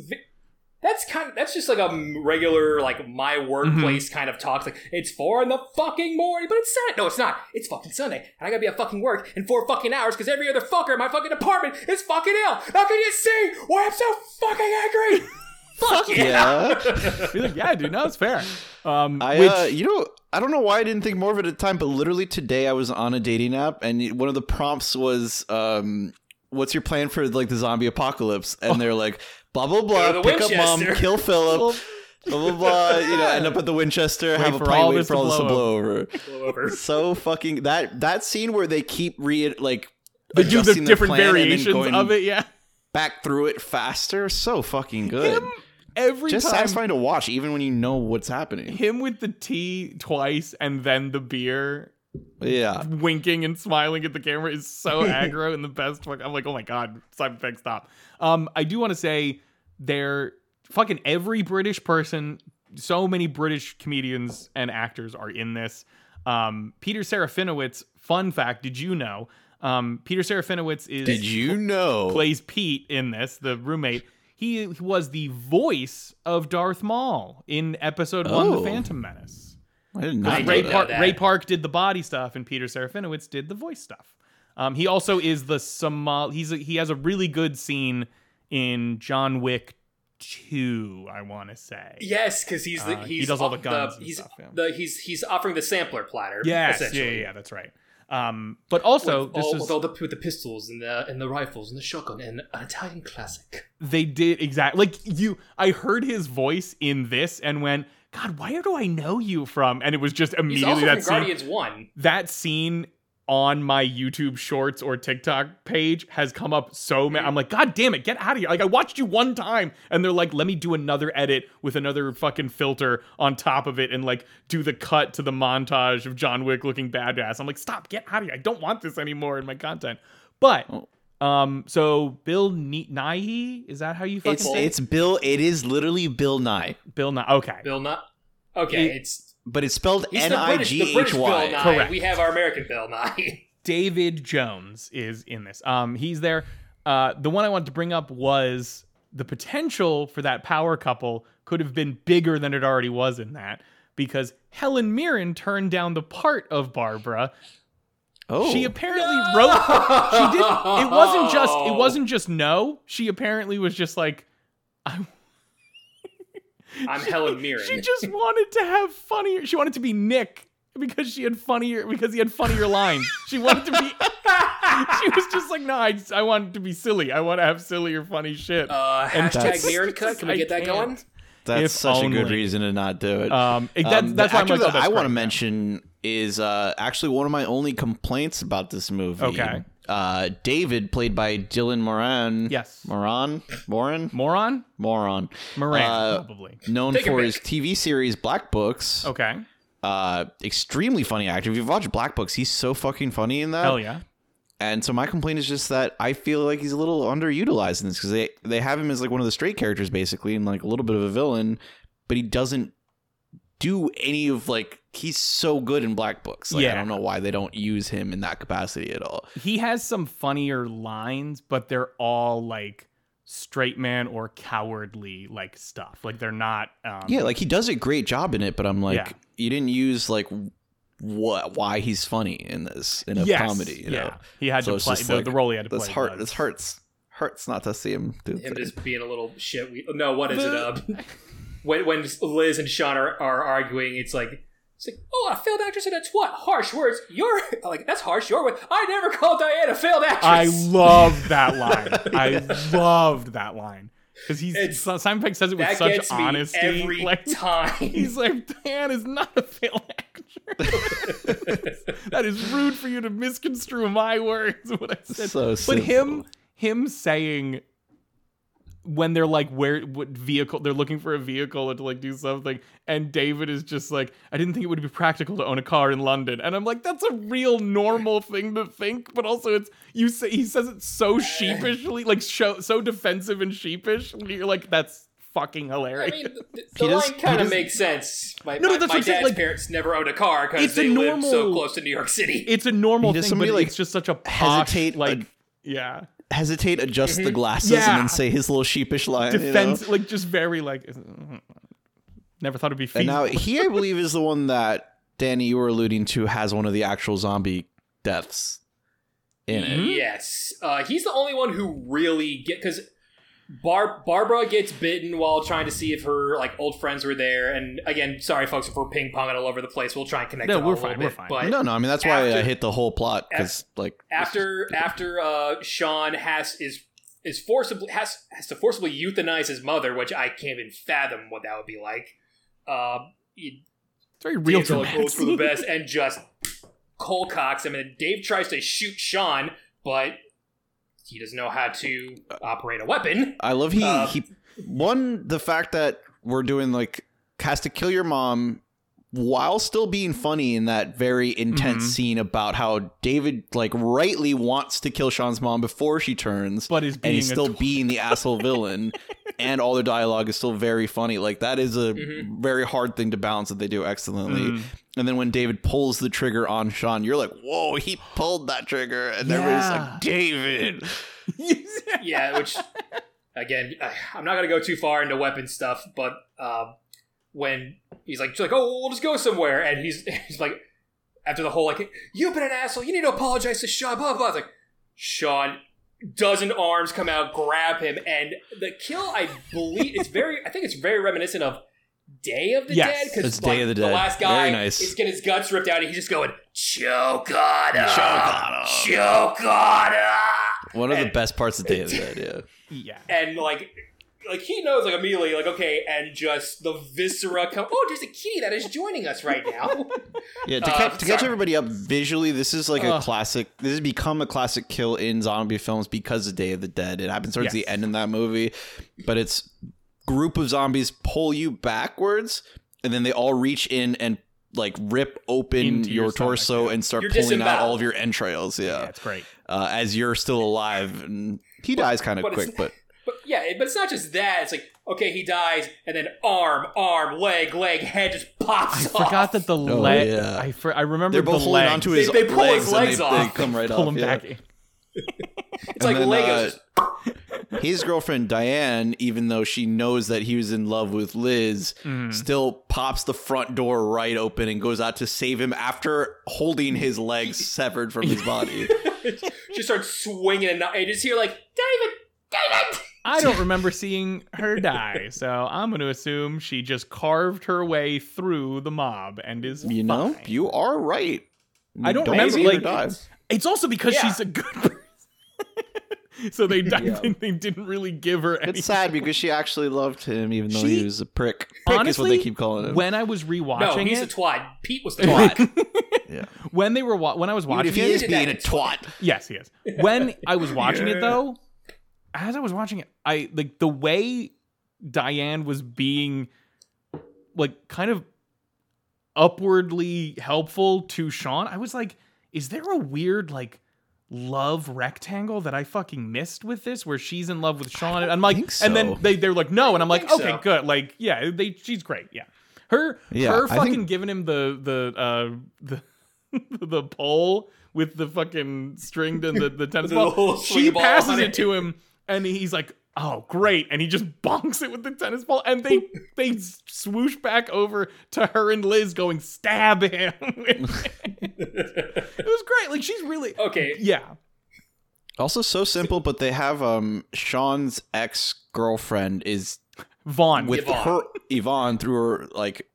just like a regular, like, my workplace kind of talk. Like, it's 4 in the fucking morning, but it's Saturday. No, it's not. It's fucking Sunday, and I gotta be at fucking work in 4 fucking hours because every other fucker in my fucking apartment is fucking ill. How can you see why I'm so fucking angry? Fuck yeah. He's like, yeah, dude, no, it's fair. I don't know why I didn't think more of it at the time, but literally today I was on a dating app, and one of the prompts was, what's your plan for, like, the zombie apocalypse? And they're like, blah, blah, blah, pick up mom, kill Philip, blah, blah, blah, you know, end up at the Winchester, have a plan, wait for all this to blow over. So fucking, that scene where they keep they do the different variations of it, yeah. Back through it faster, so fucking good. Every time, satisfying to watch, even when you know what's happening. Him with the tea twice and then the beer, yeah, winking and smiling at the camera is so aggro and the best. I'm like, oh my God, Simon Pegg, stop. I do want to say, they're fucking every British person. So many British comedians and actors are in this. Peter Serafinowicz. Fun fact: did you know? Peter Serafinowicz plays Pete in this, the roommate. He was the voice of Darth Maul in episode 1, The Phantom Menace. I didn't know that. Ray Park did the body stuff, and Peter Serafinowicz did the voice stuff. He also is the Somali. He has a really good scene in John Wick 2, I want to say. Yes, because he does all the guns. He's offering the sampler platter. Yes, essentially. Yeah, that's right. But also with the pistols and the rifles and the shotgun and an Italian classic. They did exactly I heard his voice in this and went, God, where do I know you from? And it was just immediately that scene. Guardians 1. That scene on my YouTube Shorts or TikTok page has come up so many. I'm like, God damn it, get out of here. Like, I watched you one time, and they're like, let me do another edit with another fucking filter on top of it and, like, do the cut to the montage of John Wick looking badass. I'm like, stop, get out of here. I don't want this anymore in my content. But, so Bill Nighy, is that how you fucking say it? It's Bill, it is literally Bill Nye. Bill Nye, okay. Bill Nye, okay, But it's spelled Nighy. Correct. We have our American Bill Nye. David Jones is in this. He's there. The one I wanted to bring up was the potential for that power couple could have been bigger than it already was in that, because Helen Mirren turned down the part of Barbara. Oh, she apparently wrote. She didn't. It wasn't just no. She apparently was just like, I'm Helen Mirren. She just wanted to have funnier. She wanted to be Nick because he had funnier lines. She wanted to be. She was just like, no, I wanted to be silly. I want to have sillier, funny shit. # Mirren cut. Can we get that going? That's such a good reason to not do it. That's why I'm like, I want to mention is actually one of my only complaints about this movie. Okay. David, played by Dylan Moran. Yes. Moran, probably. Known for his TV series Black Books. Okay. Extremely funny actor. If you've watched Black Books, he's so fucking funny in that. Hell yeah. And so my complaint is just that I feel like he's a little underutilized in this, because they have him as like one of the straight characters basically, and like a little bit of a villain, but he doesn't do any of like, he's so good in Black Books. Like, yeah. I don't know why they don't use him in that capacity at all. He has some funnier lines, but they're all like straight man or cowardly like stuff. Like, they're not. Yeah, like he does a great job in it, but I'm like, you didn't use like why he's funny in this comedy. You know? He had to play the role he had to play. This hurts not to see him do that. Him just being a little shit. When Liz and Sean are arguing, it's like, oh, a failed actress, and that's what? Harsh words. You're like, that's harsh. Your way. I never called Diane a failed actress. I love that line. I loved that line. Because Simon Pegg says it with such honesty. Every time. He's like, Diane is not a failed actress. That is rude for you to misconstrue my words. What I said. So simple. But him saying, when they're like, they're looking for a vehicle to like do something, and David is just like, I didn't think it would be practical to own a car in London. And I'm like, that's a real normal thing to think, but also he says it so sheepishly, like so defensive and sheepish. You're like, that's fucking hilarious. I mean, the line kind of makes sense. My dad's parents never owned a car because they lived so close to New York City. It's a normal thing, but like, it's just such a posh, adjust the glasses, and then say his little sheepish line. Defense, you know? Like, just very, like, never thought it'd be feasible. And now he, I believe, is the one that, Danny, you were alluding to, has one of the actual zombie deaths in it. Yes. He's the only one who really because... Barbara gets bitten while trying to see if her like old friends were there, and again, sorry folks if we're ping-ponging all over the place, we'll try and connect it all a little bit. But no, I mean that's why I hit the whole plot, because like after Shaun has to forcibly euthanize his mother, which I can't even fathom what that would be like. It's very real. Goes for the best and just cold cocks him, and Dave tries to shoot Shaun, but he doesn't know how to operate a weapon. I love the fact that we're doing like has to kill your mom while still being funny in that very intense scene about how David like rightly wants to kill Shaun's mom before she turns, but he's still being the asshole villain, and all their dialogue is still very funny. Like that is a very hard thing to balance that they do excellently. Mm. And then when David pulls the trigger on Shaun, you're like, whoa, he pulled that trigger. And everybody's like, David. Yeah, which, again, I'm not going to go too far into weapon stuff, but when he's like, oh, we'll just go somewhere. And he's like, after the whole, like, you've been an asshole. You need to apologize to Shaun, blah, blah. It's like, Shaun, dozen arms come out, grab him. And the kill, I believe, I think it's very reminiscent of Day of the Dead, because like, the last guy is getting his guts ripped out and he's just going Chokada. One of the best parts of Day of the Dead, yeah. And like he knows like immediately, like, okay, and just the viscera come. Oh, there's a kitty that is joining us right now. Yeah, to catch everybody up visually, this is like a classic. This has become a classic kill in zombie films because of Day of the Dead. It happens towards the end in that movie, but it's. Group of zombies pull you backwards, and then they all reach in and like rip open your torso and start pulling out all of your entrails. Yeah, that's great. As you're still alive, and he dies kind of quick, but it's not just that. It's like, okay, he dies, and then arm, leg, head just pops off. I forgot that the leg. Yeah. I remember they're both holding onto his legs. They pull his legs off. They come right off. Pull him back. It's like Legos. His girlfriend Diane, even though she knows that he was in love with Liz, still pops the front door right open and goes out to save him after holding his legs severed from his body. She starts swinging, and I just hear like, David! I don't remember seeing her die, so I'm going to assume she just carved her way through the mob and is fine. You know, you are right. I don't remember like dies. It's also because she's a good person. So they they didn't really give her anything. It's sad because she actually loved him, even though he was a prick. Honestly, is what they keep calling him. When I was rewatching he's a twat. Pete was the twat. When I was watching it, he is being a twat. Yes, he is. When I was watching it, though, as I was watching it, I like the way Diane was being like kind of upwardly helpful to Shaun. I was like, is there a weird like love rectangle that I fucking missed with this, where she's in love with Shaun? And I'm like, so. And then they're like, no, and I'm like, okay, good, like, yeah, she's great, yeah. Her fucking giving him the the pole with the fucking stringed and the tennis ball. She passes it to him, and he's like, oh, great, and he just bonks it with the tennis ball, and they swoosh back over to her and Liz going, stab him. It was great. Like, she's really... Okay. Yeah. Also so simple, but they have Shaun's ex-girlfriend is... Vaughn. With her... Yvonne, through her, like,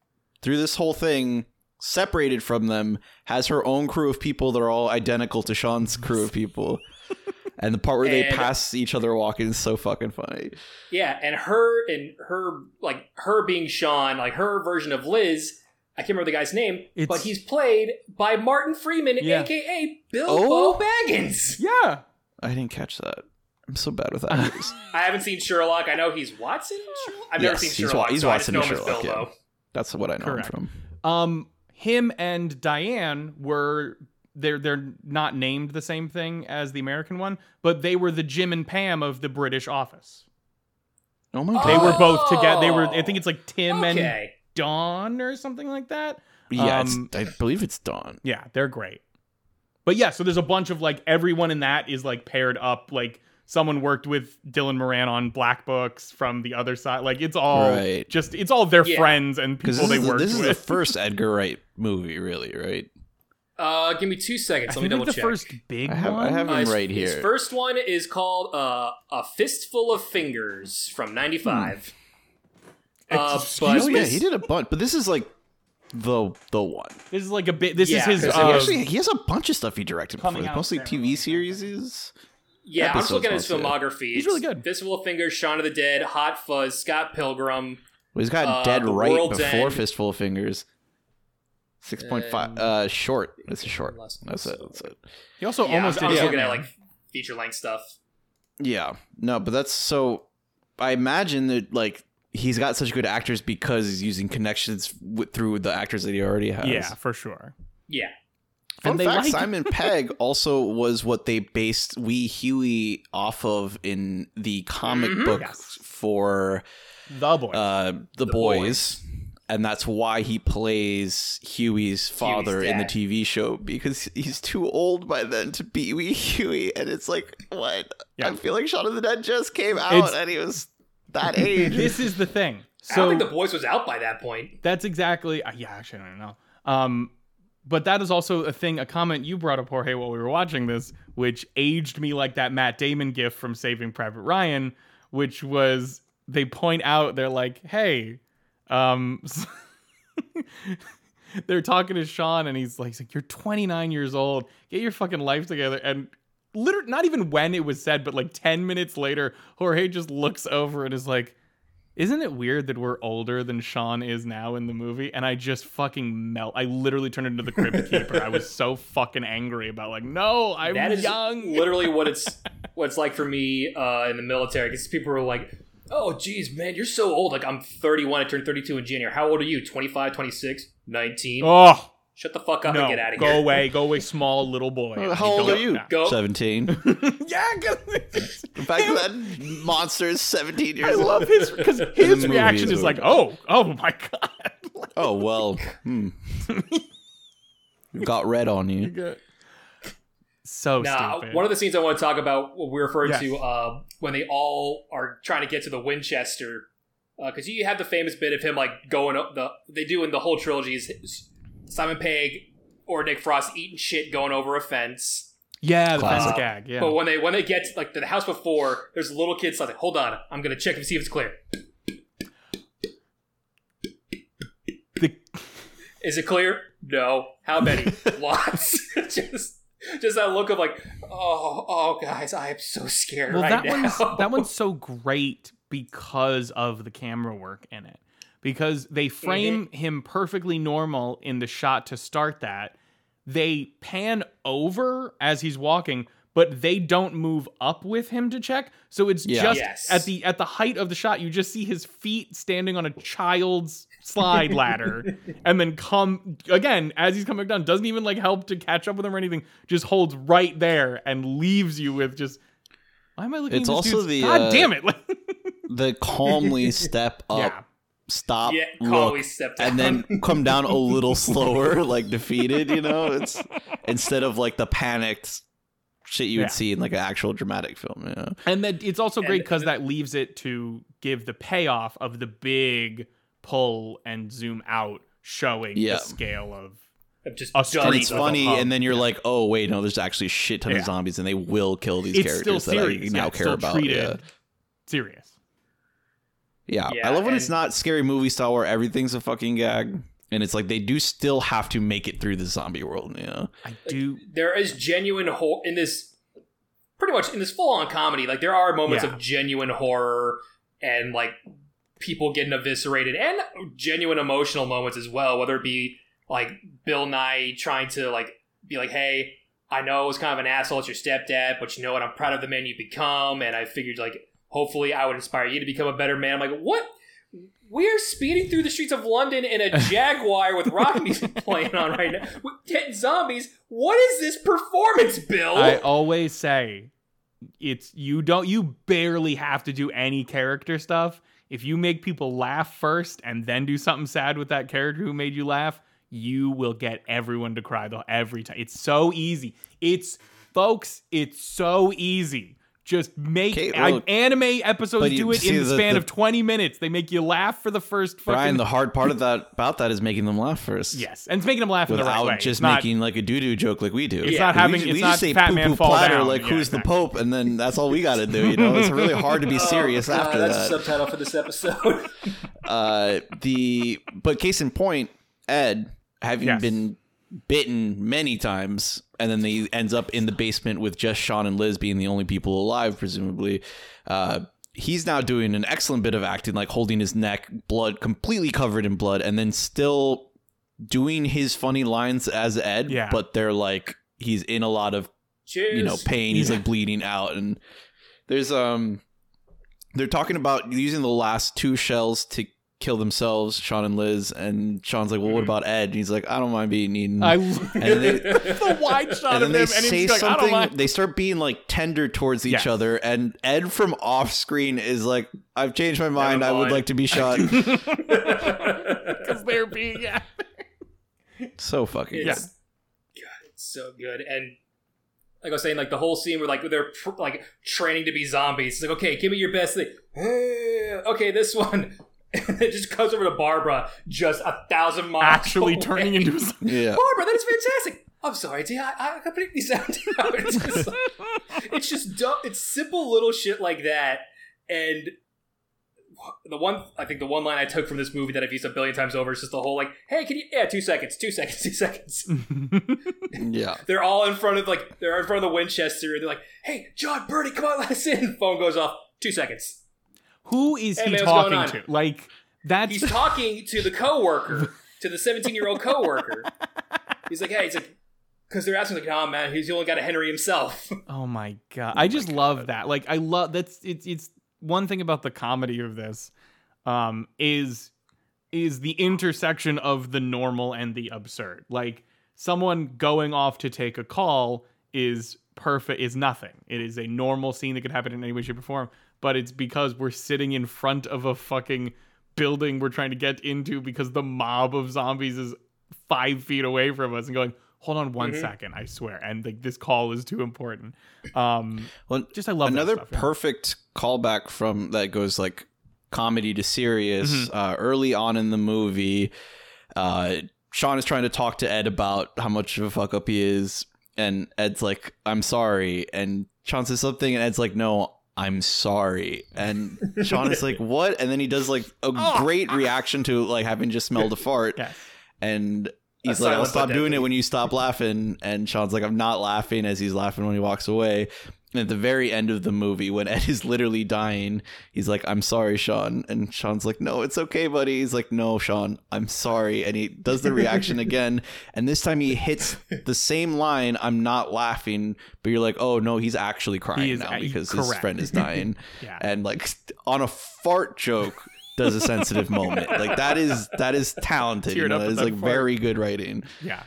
through this whole thing, separated from them, has her own crew of people that are all identical to Shaun's crew of people. And the part where they pass each other walking is so fucking funny. Yeah, and her being Shaun, like, her version of Liz... I can't remember the guy's name, but he's played by Martin Freeman, a.k.a. Bilbo Baggins. Yeah. I didn't catch that. I'm so bad with actors. I haven't seen Sherlock. I know he's Watson in Sherlock. I've never seen Sherlock. He's Watson in Sherlock. Yeah. That's what I know him from. Him and Diane were they're not named the same thing as the American one, but they were the Jim and Pam of the British Office. Oh my god. They were both together. They were I think it's like Tim and Dawn or something like that. Yeah, I believe it's Dawn. Yeah, they're great. But yeah, so there's a bunch of like everyone in that is like paired up. Like someone worked with Dylan Moran on Black Books from the other side. Like it's all just it's all their friends and people they worked with. This is the first Edgar Wright movie, really, right? Give me 2 seconds. Let me double check. The first big one. I have him right here. His first one is called "A Fistful of Fingers" from '95. He did a bunch, but this is like the one. This is like a bit. This is his. He has a bunch of stuff he directed before, mostly TV series. Yeah, I'm just looking at his filmography. He's really good. Fistful of Fingers, Shaun of the Dead, Hot Fuzz, Scott Pilgrim. Well, he's got Dead Right before Fistful of Fingers. 6.5 short. It's a short. That's it. He also almost did. I was looking at like feature length stuff. Yeah. No, but that's so I imagine that like he's got such good actors because he's using connections through the actors that he already has. Yeah, for sure. Yeah. Fun fact, Simon Pegg also was what they based Wee Huey off of in the comic book for The Boys. The Boys. And that's why he plays Huey's father in the TV show, because he's too old by then to be Wee Huey. And it's like, what? Yeah. I feel like Shaun of the Dead just came out and he was that age. This is the thing. So, I don't think The Boys was out by that point. That's exactly. Yeah, actually, I don't know. But that is also a thing, a comment you brought up, Jorge, while we were watching this, which aged me like that Matt Damon gif from Saving Private Ryan, which was they point out, they're like, hey, they're talking to Sean and he's like, you're 29 years old. Get your fucking life together. And literally, not even when it was said, but like 10 minutes later, Jorge just looks over and is like, isn't it weird that we're older than Sean is now in the movie? And I just fucking melt. I literally turned into the Crypt Keeper. I was so fucking angry about like, no, I'm young. Literally what it's like for me in the military, because people were like, oh, geez, man, you're so old. Like, I'm 31. I turned 32 in January. How old are you? 25, 26, 19? Oh. Shut the fuck up and get out of here. Go away. Go away, small little boy. How old are you? 17. Yeah. The fact that monster is 17 years old. I love his, because his reaction is like, oh, my God. Like, oh, well, got red on you. So stupid. One of the scenes I want to talk about, what we referred to when they all are trying to get to the Winchester, because you have the famous bit of him like going up they do in the whole trilogy is Simon Pegg or Nick Frost eating shit going over a fence. Yeah, the fence gag. Yeah. But when they get to, like, to the house before, there's a little kid. So I was like, hold on, I'm gonna check and see if it's clear. Is it clear? No. How many? Lots. Just that look of like, oh, guys, I am so scared now. That one's so great because of the camera work in it. Because they frame him perfectly normal in the shot to start that. They pan over as he's walking, but they don't move up with him to check. So it's at the height of the shot, you just see his feet standing on a child's slide ladder and then come again as he's coming down, doesn't even like help to catch up with him or anything, just holds right there and leaves you with just, why am I looking at this also dude's, god damn it. The calmly step up, stop, look, and then come down a little slower, like defeated, you know, it's instead of like the panicked shit you would see in like an actual dramatic film, you know? And then it's also great because that leaves it to give the payoff of the big pull and zoom out, showing the scale of just a street. And it's funny, and then you're like, oh wait, no, there's actually a shit ton of zombies, and they will kill these characters that I now care about. Serious. Yeah, I love when it's not scary movie style where everything's a fucking gag, and it's like they do still have to make it through the zombie world. You know, I do. There is genuine horror in this, pretty much in this full-on comedy. Like there are moments of genuine horror and like people getting eviscerated and genuine emotional moments as well, whether it be like Bill Nye trying to like be like, hey, I know I was kind of an asshole at your stepdad, but you know what? I'm proud of the man you've become, and I figured, like, hopefully I would inspire you to become a better man. I'm like, what? We're speeding through the streets of London in a Jaguar with rock music playing on right now. With 10 zombies. What is this performance, Bill? I always say, you barely have to do any character stuff. If you make people laugh first and then do something sad with that character who made you laugh, you will get everyone to cry every time. It's so easy. It's so easy. Just make anime episodes do it in the span of 20 minutes. They make you laugh for the first fucking... Brian, the hard part of that about that is making them laugh first. Yes, and it's making them laugh in the right way. Without just making like a doo-doo joke like we do. It's not having... We just say poo-poo platter like who's the Pope, and then that's all we got to do, you know? It's really hard to be serious after that. That's the subtitle for this episode. But case in point, Ed, having been bitten many times... And then he ends up in the basement with just Shaun and Liz being the only people alive, presumably. He's now doing an excellent bit of acting, like holding his neck, blood completely covered in blood, and then still doing his funny lines as Ed. Yeah. But they're like, he's in a lot of, pain. He's like bleeding out. And there's, they're talking about using the last two shells to kill themselves, Shaun and Liz, and Shaun's like, well, what about Ed? And he's like, I don't mind being eaten. The wide shot of them, and he's like, I don't mind. They start being like tender towards each other, and Ed from off screen is like, I've changed my mind. I would like to be shot. Because they're being so fucking good. God, it's so good. And like I was saying, like the whole scene where like they're like training to be zombies. It's like, okay, give me your best thing. Okay, this one. It just goes over to Barbara, just 1,000 miles actually away. Turning into a Barbara. That is fantastic. I'm sorry, T. I completely sounded out. It's just dumb. It's simple little shit like that. And the one line I took from this movie that I've used a billion times over is just the whole like, "Hey, can you? Yeah, 2 seconds, 2 seconds, 2 seconds." Yeah, they're all in front of the Winchester, and they're like, "Hey, John, Bernie, come on, let us in." Phone goes off. 2 seconds. Who is he talking to? Like that's he's talking to the coworker, to the 17-year-old coworker. He's like, hey, he's like, because they're asking like, oh man, he's only got a Henry himself. Oh my god, love that. Like I love that's it's one thing about the comedy of this, is the intersection of the normal and the absurd. Like someone going off to take a call is perfect. Is nothing. It is a normal scene that could happen in any way, shape, or form. But it's because we're sitting in front of a fucking building we're trying to get into because the mob of zombies is 5 feet away from us and going, hold on one second, I swear. And like this call is too important. I love another that stuff, perfect callback from that goes like comedy to serious early on in the movie. Shaun is trying to talk to Ed about how much of a fuck up he is. And Ed's like, I'm sorry. And Shaun says something and Ed's like, no, I'm sorry. And Shaun is like, what? And then he does like a great reaction to like having just smelled a fart. Yeah. And he's like, I'll stop doing it when you stop laughing. And Shaun's like, I'm not laughing, as he's laughing when he walks away. And at the very end of the movie, when Ed is literally dying, he's like, I'm sorry, Shaun. And Shaun's like, no, it's okay, buddy. He's like, no, Shaun, I'm sorry. And he does the reaction again. And this time he hits the same line, I'm not laughing. But you're like, oh, no, he's actually crying now because his friend is dying. And like on a fart joke does a sensitive moment. Like that is talented. You know? That is like fart. Very good writing. Yeah.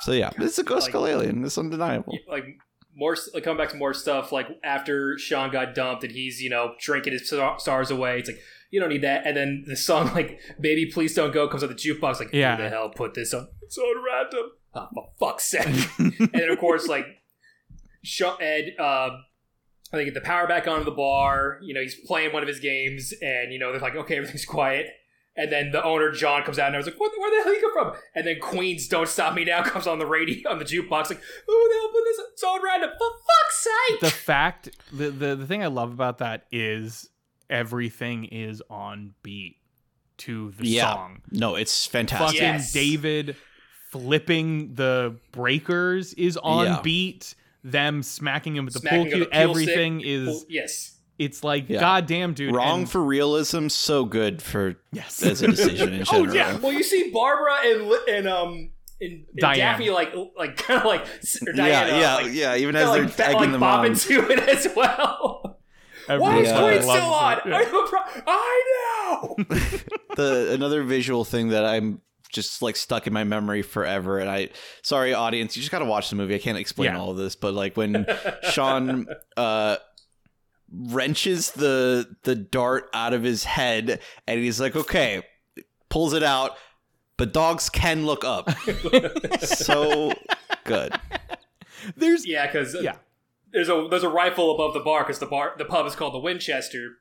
So, yeah, it's a ghost skull alien. It's undeniable. Like, more like coming back to more stuff like after Shaun got dumped and he's drinking his stars away, it's like you don't need that. And then the song like "Baby Please Don't Go" comes out the jukebox, like who the hell put this on? It's so random. Oh, for fuck's sake! And then of course like Ed, they get the power back onto the bar. He's playing one of his games, and they're like, okay, everything's quiet. And then the owner John comes out, and I was like, "Where the hell you come from?" And then Queen's "Don't Stop Me Now" comes on the radio, on the jukebox, like, "Who the hell put this on? It's all random, for fuck's sake!" The thing I love about that is everything is on beat to the song. No, it's fantastic. David flipping the breakers is on beat. Them smacking him with the pool cue. Everything is It's like, goddamn, dude. Wrong for realism, so good for as a decision in general. Well, you see Barbara and And Daffy like kind of like or Diana, even as they're tagging them bobbing to it as well. Why is Queen still on? I know. Another visual thing that I'm just like stuck in my memory forever, and I sorry audience, you just gotta watch the movie. I can't explain all of this, but like when Sean wrenches the dart out of his head, and he's like, okay, pulls it out. But dogs can look up. So good. There's there's a rifle above the bar because the pub is called the Winchester,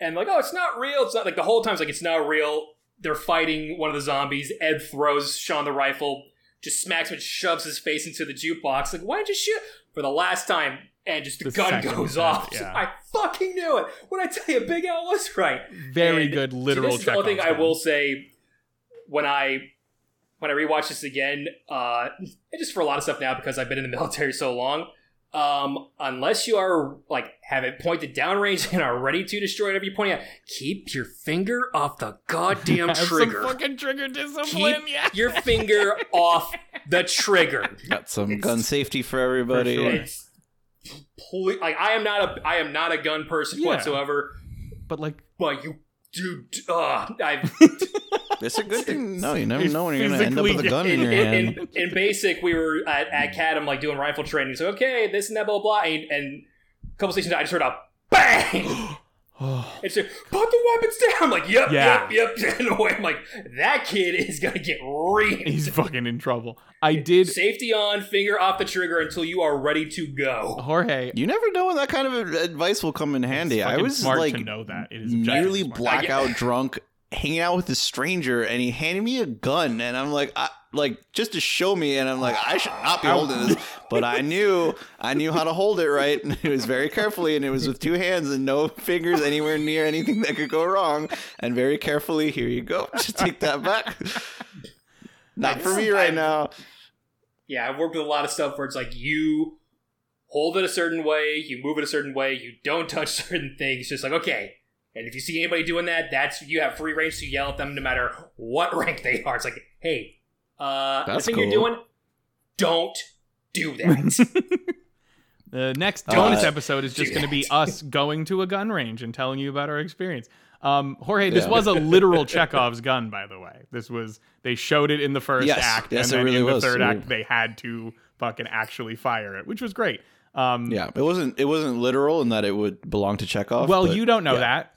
and like, oh, it's not real. It's not like the whole time's like, it's not real. They're fighting one of the zombies. Ed throws Sean the rifle, just smacks him, and shoves his face into the jukebox. Like, why did you shoot for the last time? And just the gun goes off. Yeah. I fucking knew it. When I tell you, Big Al was right. Very good literal. So this is the only thing I will say. When I rewatch this again, and just for a lot of stuff now because I've been in the military so long, unless you are like have it pointed downrange and are ready to destroy whatever you're pointing at, keep your finger off the goddamn trigger. Some fucking trigger discipline. Keep your finger off the trigger. Got some gun safety for everybody. For sure. I am not a gun person whatsoever. But like, well, you. Dude, I've... That's a good thing. No, you never know when you're going to end up with a gun in your hand. In basic, we were at CADM, like, doing rifle training. So, okay, this and that, blah, blah, blah. And a couple stations, I just heard a bang! It's like, put the weapons down! I'm like, yep. And away, I'm like, that kid is going to get reamed. He's fucking in trouble. I did... Safety on, finger off the trigger until you are ready to go. Jorge. You never know when that kind of advice will come in handy. I was smart like to know that. It is nearly blackout drunk, hanging out with a stranger, and he handed me a gun, and I'm like... Like just to show me, and I'm like, I should not be holding this, but I knew how to hold it right, and it was very carefully, and it was with two hands and no fingers anywhere near anything that could go wrong, and very carefully. Here you go. Just take that back. Not for me right now. Yeah, I've worked with a lot of stuff where it's like you hold it a certain way, you move it a certain way, you don't touch certain things. Just like okay. And if you see anybody doing that, that's you have free range to yell at them, no matter what rank they are. It's like, hey. The thing you're doing, don't do that. The next bonus episode is just going to be us going to a gun range and telling you about our experience. Jorge, this was a literal Chekhov's gun, by the way. This was, they showed it in the first act, and then really in the third act, they had to fucking actually fire it, which was great. It wasn't literal in that it would belong to Chekhov. Well, you don't know that.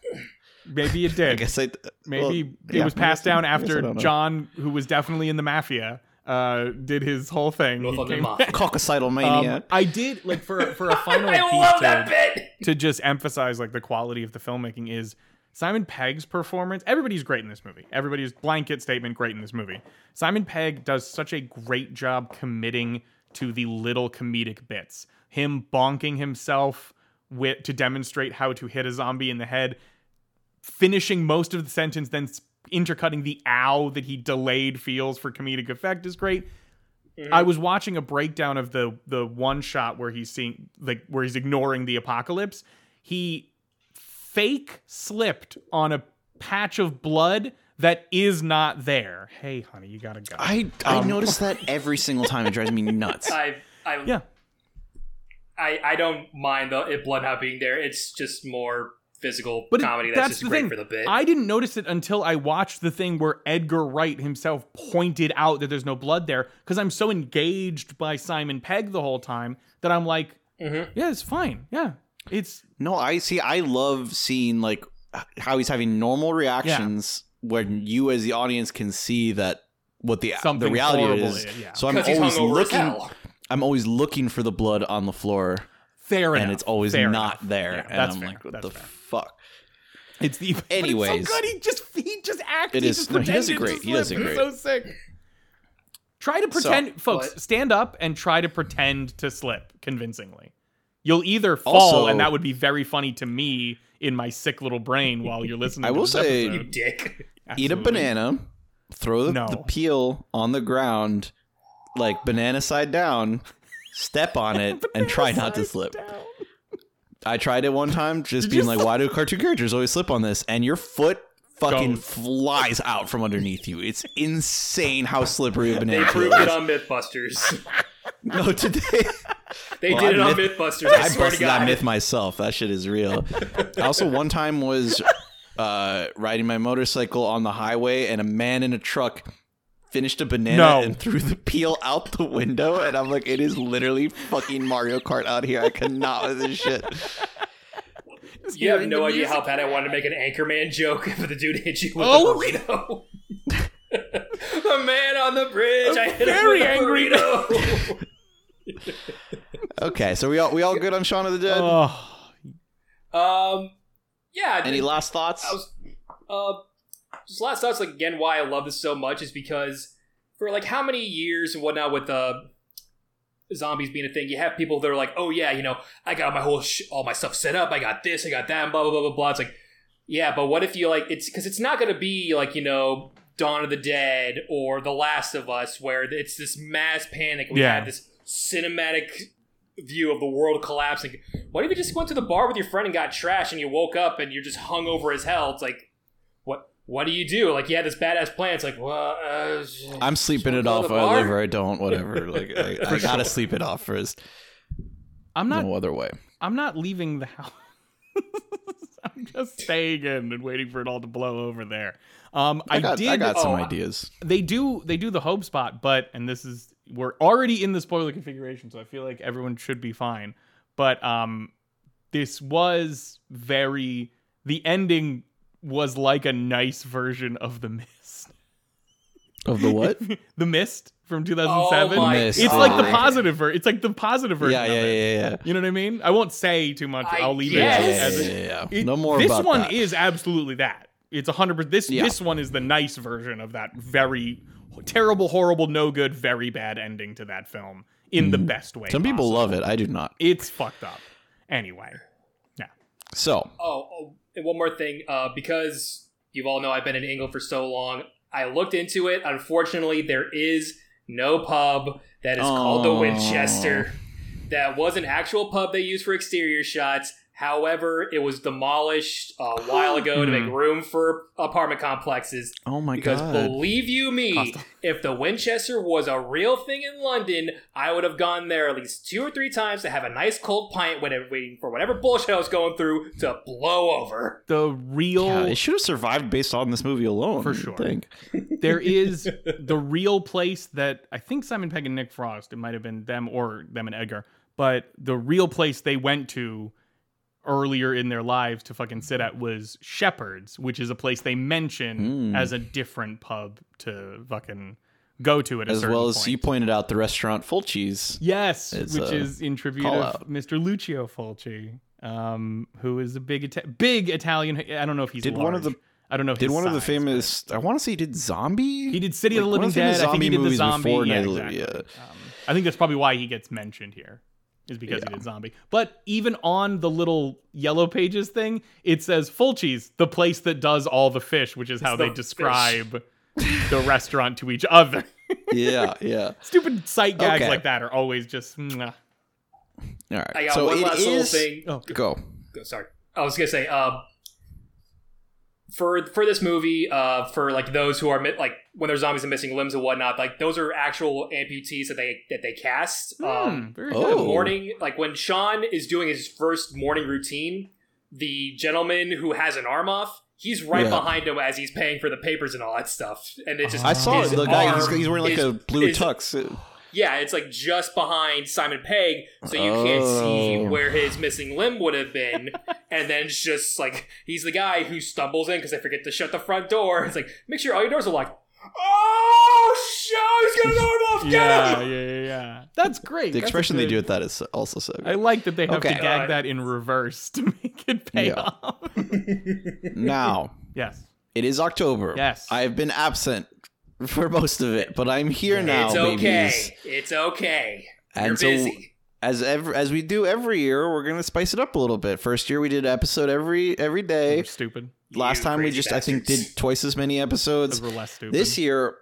Maybe it did. I guess it was passed down after John, who was definitely in the mafia, did his whole thing. Caucasidal mania. I did like for a final piece to just emphasize like the quality of the filmmaking is Simon Pegg's performance. Everybody's great in this movie. Everybody's blanket statement great in this movie. Simon Pegg does such a great job committing to the little comedic bits. Him bonking himself to demonstrate how to hit a zombie in the head. Finishing most of the sentence, then intercutting the ow that he delayed feels for comedic effect is great. Mm-hmm. I was watching a breakdown of the one shot where he's seeing like where he's ignoring the apocalypse. He fake slipped on a patch of blood that is not there. Hey, honey, you gotta go. I notice that every single time. It drives me nuts. I don't mind the blood not being there. It's just more. Physical but comedy that's just great thing. For the bit. I didn't notice it until I watched the thing where Edgar Wright himself pointed out that there's no blood there because I'm so engaged by Simon Pegg the whole time that I'm like, yeah, it's fine. Yeah, it's... No, I see. I love seeing like how he's having normal reactions when you as the audience can see that what the reality is. So I'm always looking for the blood on the floor. Fair enough. And it's always not there. Yeah, and that's I'm fair. Like, what that's the fair. Fuck? It's the anyways. It's so good. He just acts. It is. He does it great. It's so sick. Try to pretend, folks. What? Stand up and try to pretend to slip convincingly. You'll either fall, and that would be very funny to me in my sick little brain while you're listening. I will say, episode. You dick. Eat a banana. Throw the peel on the ground, like banana side down. Step on it and try not to slip. I tried it one time, just being like, why do cartoon characters always slip on this? And your foot fucking flies out from underneath you. It's insane how slippery a banana is. They proved it on Mythbusters. No, today they did it on Mythbusters. I busted that myth myself. That shit is real. I also one time was riding my motorcycle on the highway, and a man in a truck finished a banana and threw the peel out the window, and I'm like, it is literally fucking Mario Kart out here. I cannot with this shit. You have no idea how bad I wanted to make an Anchorman joke if the dude hit you with a burrito. The man on the bridge, I hit him with a burrito. Okay, so we all good on Shaun of the Dead? Yeah. Any last thoughts? Just last thoughts, like, again, why I love this so much is because for, like, how many years and whatnot with zombies being a thing, you have people that are like, oh yeah, you know, I got my whole all my stuff set up, I got this, I got that, and blah blah blah blah blah. It's like, yeah, but what if you, like, it's because it's not going to be like, you know, Dawn of the Dead or The Last of Us, where it's this mass panic. We have this cinematic view of the world collapsing. What if you just went to the bar with your friend and got trashed, and you woke up and you're just hungover as hell? It's like, what do you do? Like, you had this badass plan. It's like, well, I'm sleeping it off. I live or I don't. Whatever. Like, I gotta sleep it off first. I'm not. No other way. I'm not leaving the house. I'm just staying in and waiting for it all to blow over there. I got some ideas. They do the home spot, but we're already in the spoiler configuration, so I feel like everyone should be fine. But this was the ending was like a nice version of The Mist. Of the what? The Mist from 2007. Oh, it's like the positive version. It's like the positive version of it. Yeah. You know what I mean? I won't say too much. I'll leave it. Yeah. No more about that. This one is absolutely that. It's 100%. This one is the nice version of that very terrible, horrible, no good, very bad ending to that film in the best way. Some people love it. I do not. It's fucked up. Anyway. Yeah. So. Oh. And one more thing, because you all know I've been in England for so long, I looked into it. Unfortunately, there is no pub that is called the Winchester. That was an actual pub they used for exterior shots. However, it was demolished a while ago to make room for apartment complexes. Oh my God. Because believe you me, if the Winchester was a real thing in London, I would have gone there at least 2 or 3 times to have a nice cold pint waiting for whatever bullshit I was going through to blow over. It should have survived based on this movie alone. For sure. There is the real place that I think Simon Pegg and Nick Frost, it might have been them and Edgar, but the real place they went to earlier in their lives to fucking sit at was Shepherd's, which is a place they mention as a different pub to fucking go to at a certain point. As well as you pointed out, the restaurant Fulci's. Yes, which is in tribute of Mr. Lucio Fulci, who is a big Italian. I don't know if he's large. I don't know. Did one of the famous? I want to say he did Zombie. He did City of the Living Dead. I think he did the Zombie. Yeah, exactly. I think that's probably why he gets mentioned here. Is because he did Zombie. But even on the little Yellow Pages thing, it says Fulci's, the place that does all the fish, which is how they describe the restaurant to each other. Yeah. Stupid sight gags like that are always just... All right. I got one last little thing. Oh, go. Sorry. I was going to say, for this movie, for like those who are like when there's zombies and missing limbs and whatnot, like those are actual amputees that they cast. The morning, like when Shaun is doing his first morning routine, the gentleman who has an arm off, he's right behind him as he's paying for the papers and all that stuff. And it's just I saw the guy. He's wearing like a blue tux. Yeah, it's like just behind Simon Pegg, so you can't see where his missing limb would have been. And then it's just like, he's the guy who stumbles in because they forget to shut the front door. It's like, make sure all your doors are locked. Oh, shit, he's got an arm off, get him! Yeah. That's great. The expression they do with that is also so good. I like that they have to gag that in reverse to make it pay off. Now. Yes. It is October. Yes. I have been absent for most of it, but I'm here now. It's okay. Babies. It's okay. You're and so, busy. As we do every year, we're gonna spice it up a little bit. First year we did an episode every day. We're stupid. Last time we just bastards. I think did twice as many episodes. We're less stupid. This year,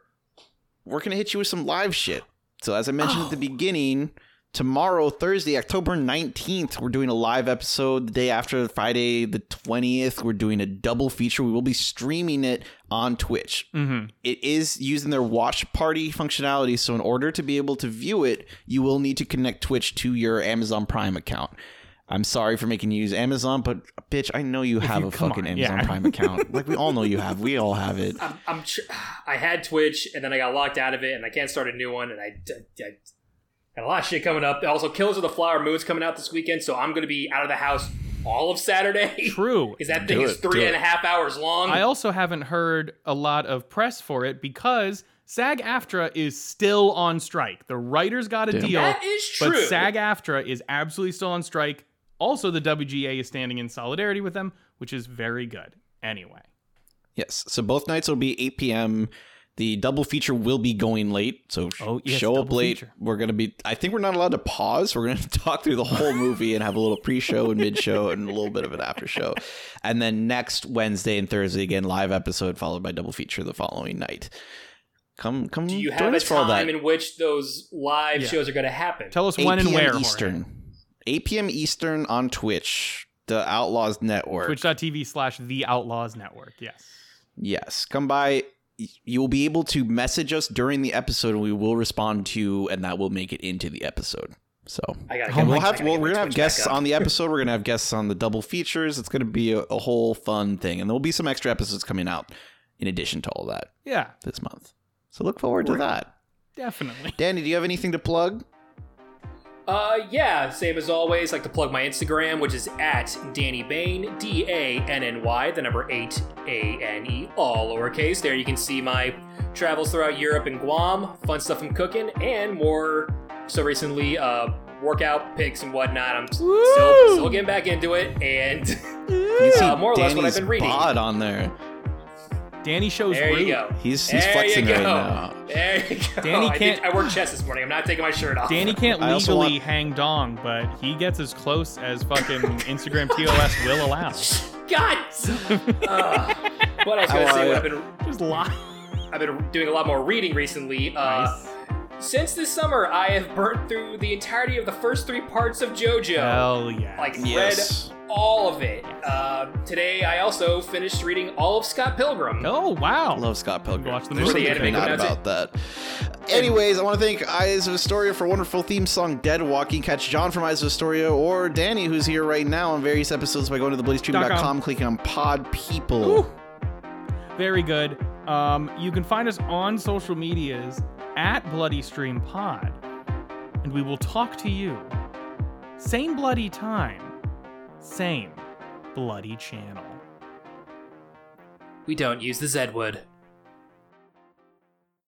we're gonna hit you with some live shit. So as I mentioned at the beginning, Tomorrow, Thursday, October 19th, we're doing a live episode. The day after, Friday the 20th, we're doing a double feature. We will be streaming it on Twitch. Mm-hmm. It is using their watch party functionality. So in order to be able to view it, you will need to connect Twitch to your Amazon Prime account. I'm sorry for making you use Amazon, but bitch, I know you have a fucking Amazon Prime account. Like we all know you have. We all have it. I had Twitch and then I got locked out of it and I can't start a new one. And I got a lot of shit coming up. Also, Killers of the Flower Moon's coming out this weekend, so I'm going to be out of the house all of Saturday. True. Because that thing is 3.5 hours long. I also haven't heard a lot of press for it because SAG-AFTRA is still on strike. The writers got a deal. That is true. But SAG-AFTRA is absolutely still on strike. Also, the WGA is standing in solidarity with them, which is very good. Anyway. Yes. So both nights will be 8 p.m. The double feature will be going late. So show up late. Feature. We're going to be... I think we're not allowed to pause. We're going to talk through the whole movie and have a little pre-show and mid-show and a little bit of an after-show. And then next Wednesday and Thursday, again, live episode followed by double feature the following night. Come join us. Do you have a time in which those live shows are going to happen? Tell us when and where. Eastern. 8 p.m. Eastern on Twitch, the Outlaws Network. Twitch.tv/The Outlaws Network, yes. Yes, come by. You will be able to message us during the episode, and we will respond to you, and that will make it into the episode. So we're going to have guests on the episode. We're going to have guests on the double features. It's going to be a whole fun thing, and there will be some extra episodes coming out in addition to all that this month. So look forward to that. Definitely. Danny, do you have anything to plug? Same as always, like to plug my Instagram, which is at Danny Bain, D-A-N-N-Y, the number 8, A-N-E, all lowercase. There you can see my travels throughout Europe and Guam, fun stuff I'm cooking, and more so recently, workout pics and whatnot. I'm still getting back into it, and more or less what I've been reading. Bod on there. Danny shows there you go. He's flexing right now. There you go. Danny can't. I worked chess this morning. I'm not taking my shirt off. Danny can't legally hang dong, but he gets as close as fucking Instagram TOS will allow. God. What I was gonna say? I've been doing a lot more reading recently. Nice. Since this summer, I have burnt through the entirety of the first 3 parts of JoJo. Hell yeah. Read all of it. Today, I also finished reading all of Scott Pilgrim. Oh, wow. Love Scott Pilgrim. Watch the movie. There's something not about that. Anyways, I want to thank Eyes of Astoria for wonderful theme song, Dead Walking. Catch John from Eyes of Astoria or Danny, who's here right now on various episodes by going to theblazetreatment.com, clicking on Pod People. Ooh. Very good. You can find us on social medias at Bloody Stream Pod, and we will talk to you same bloody time, same bloody channel. We don't use the Z-word.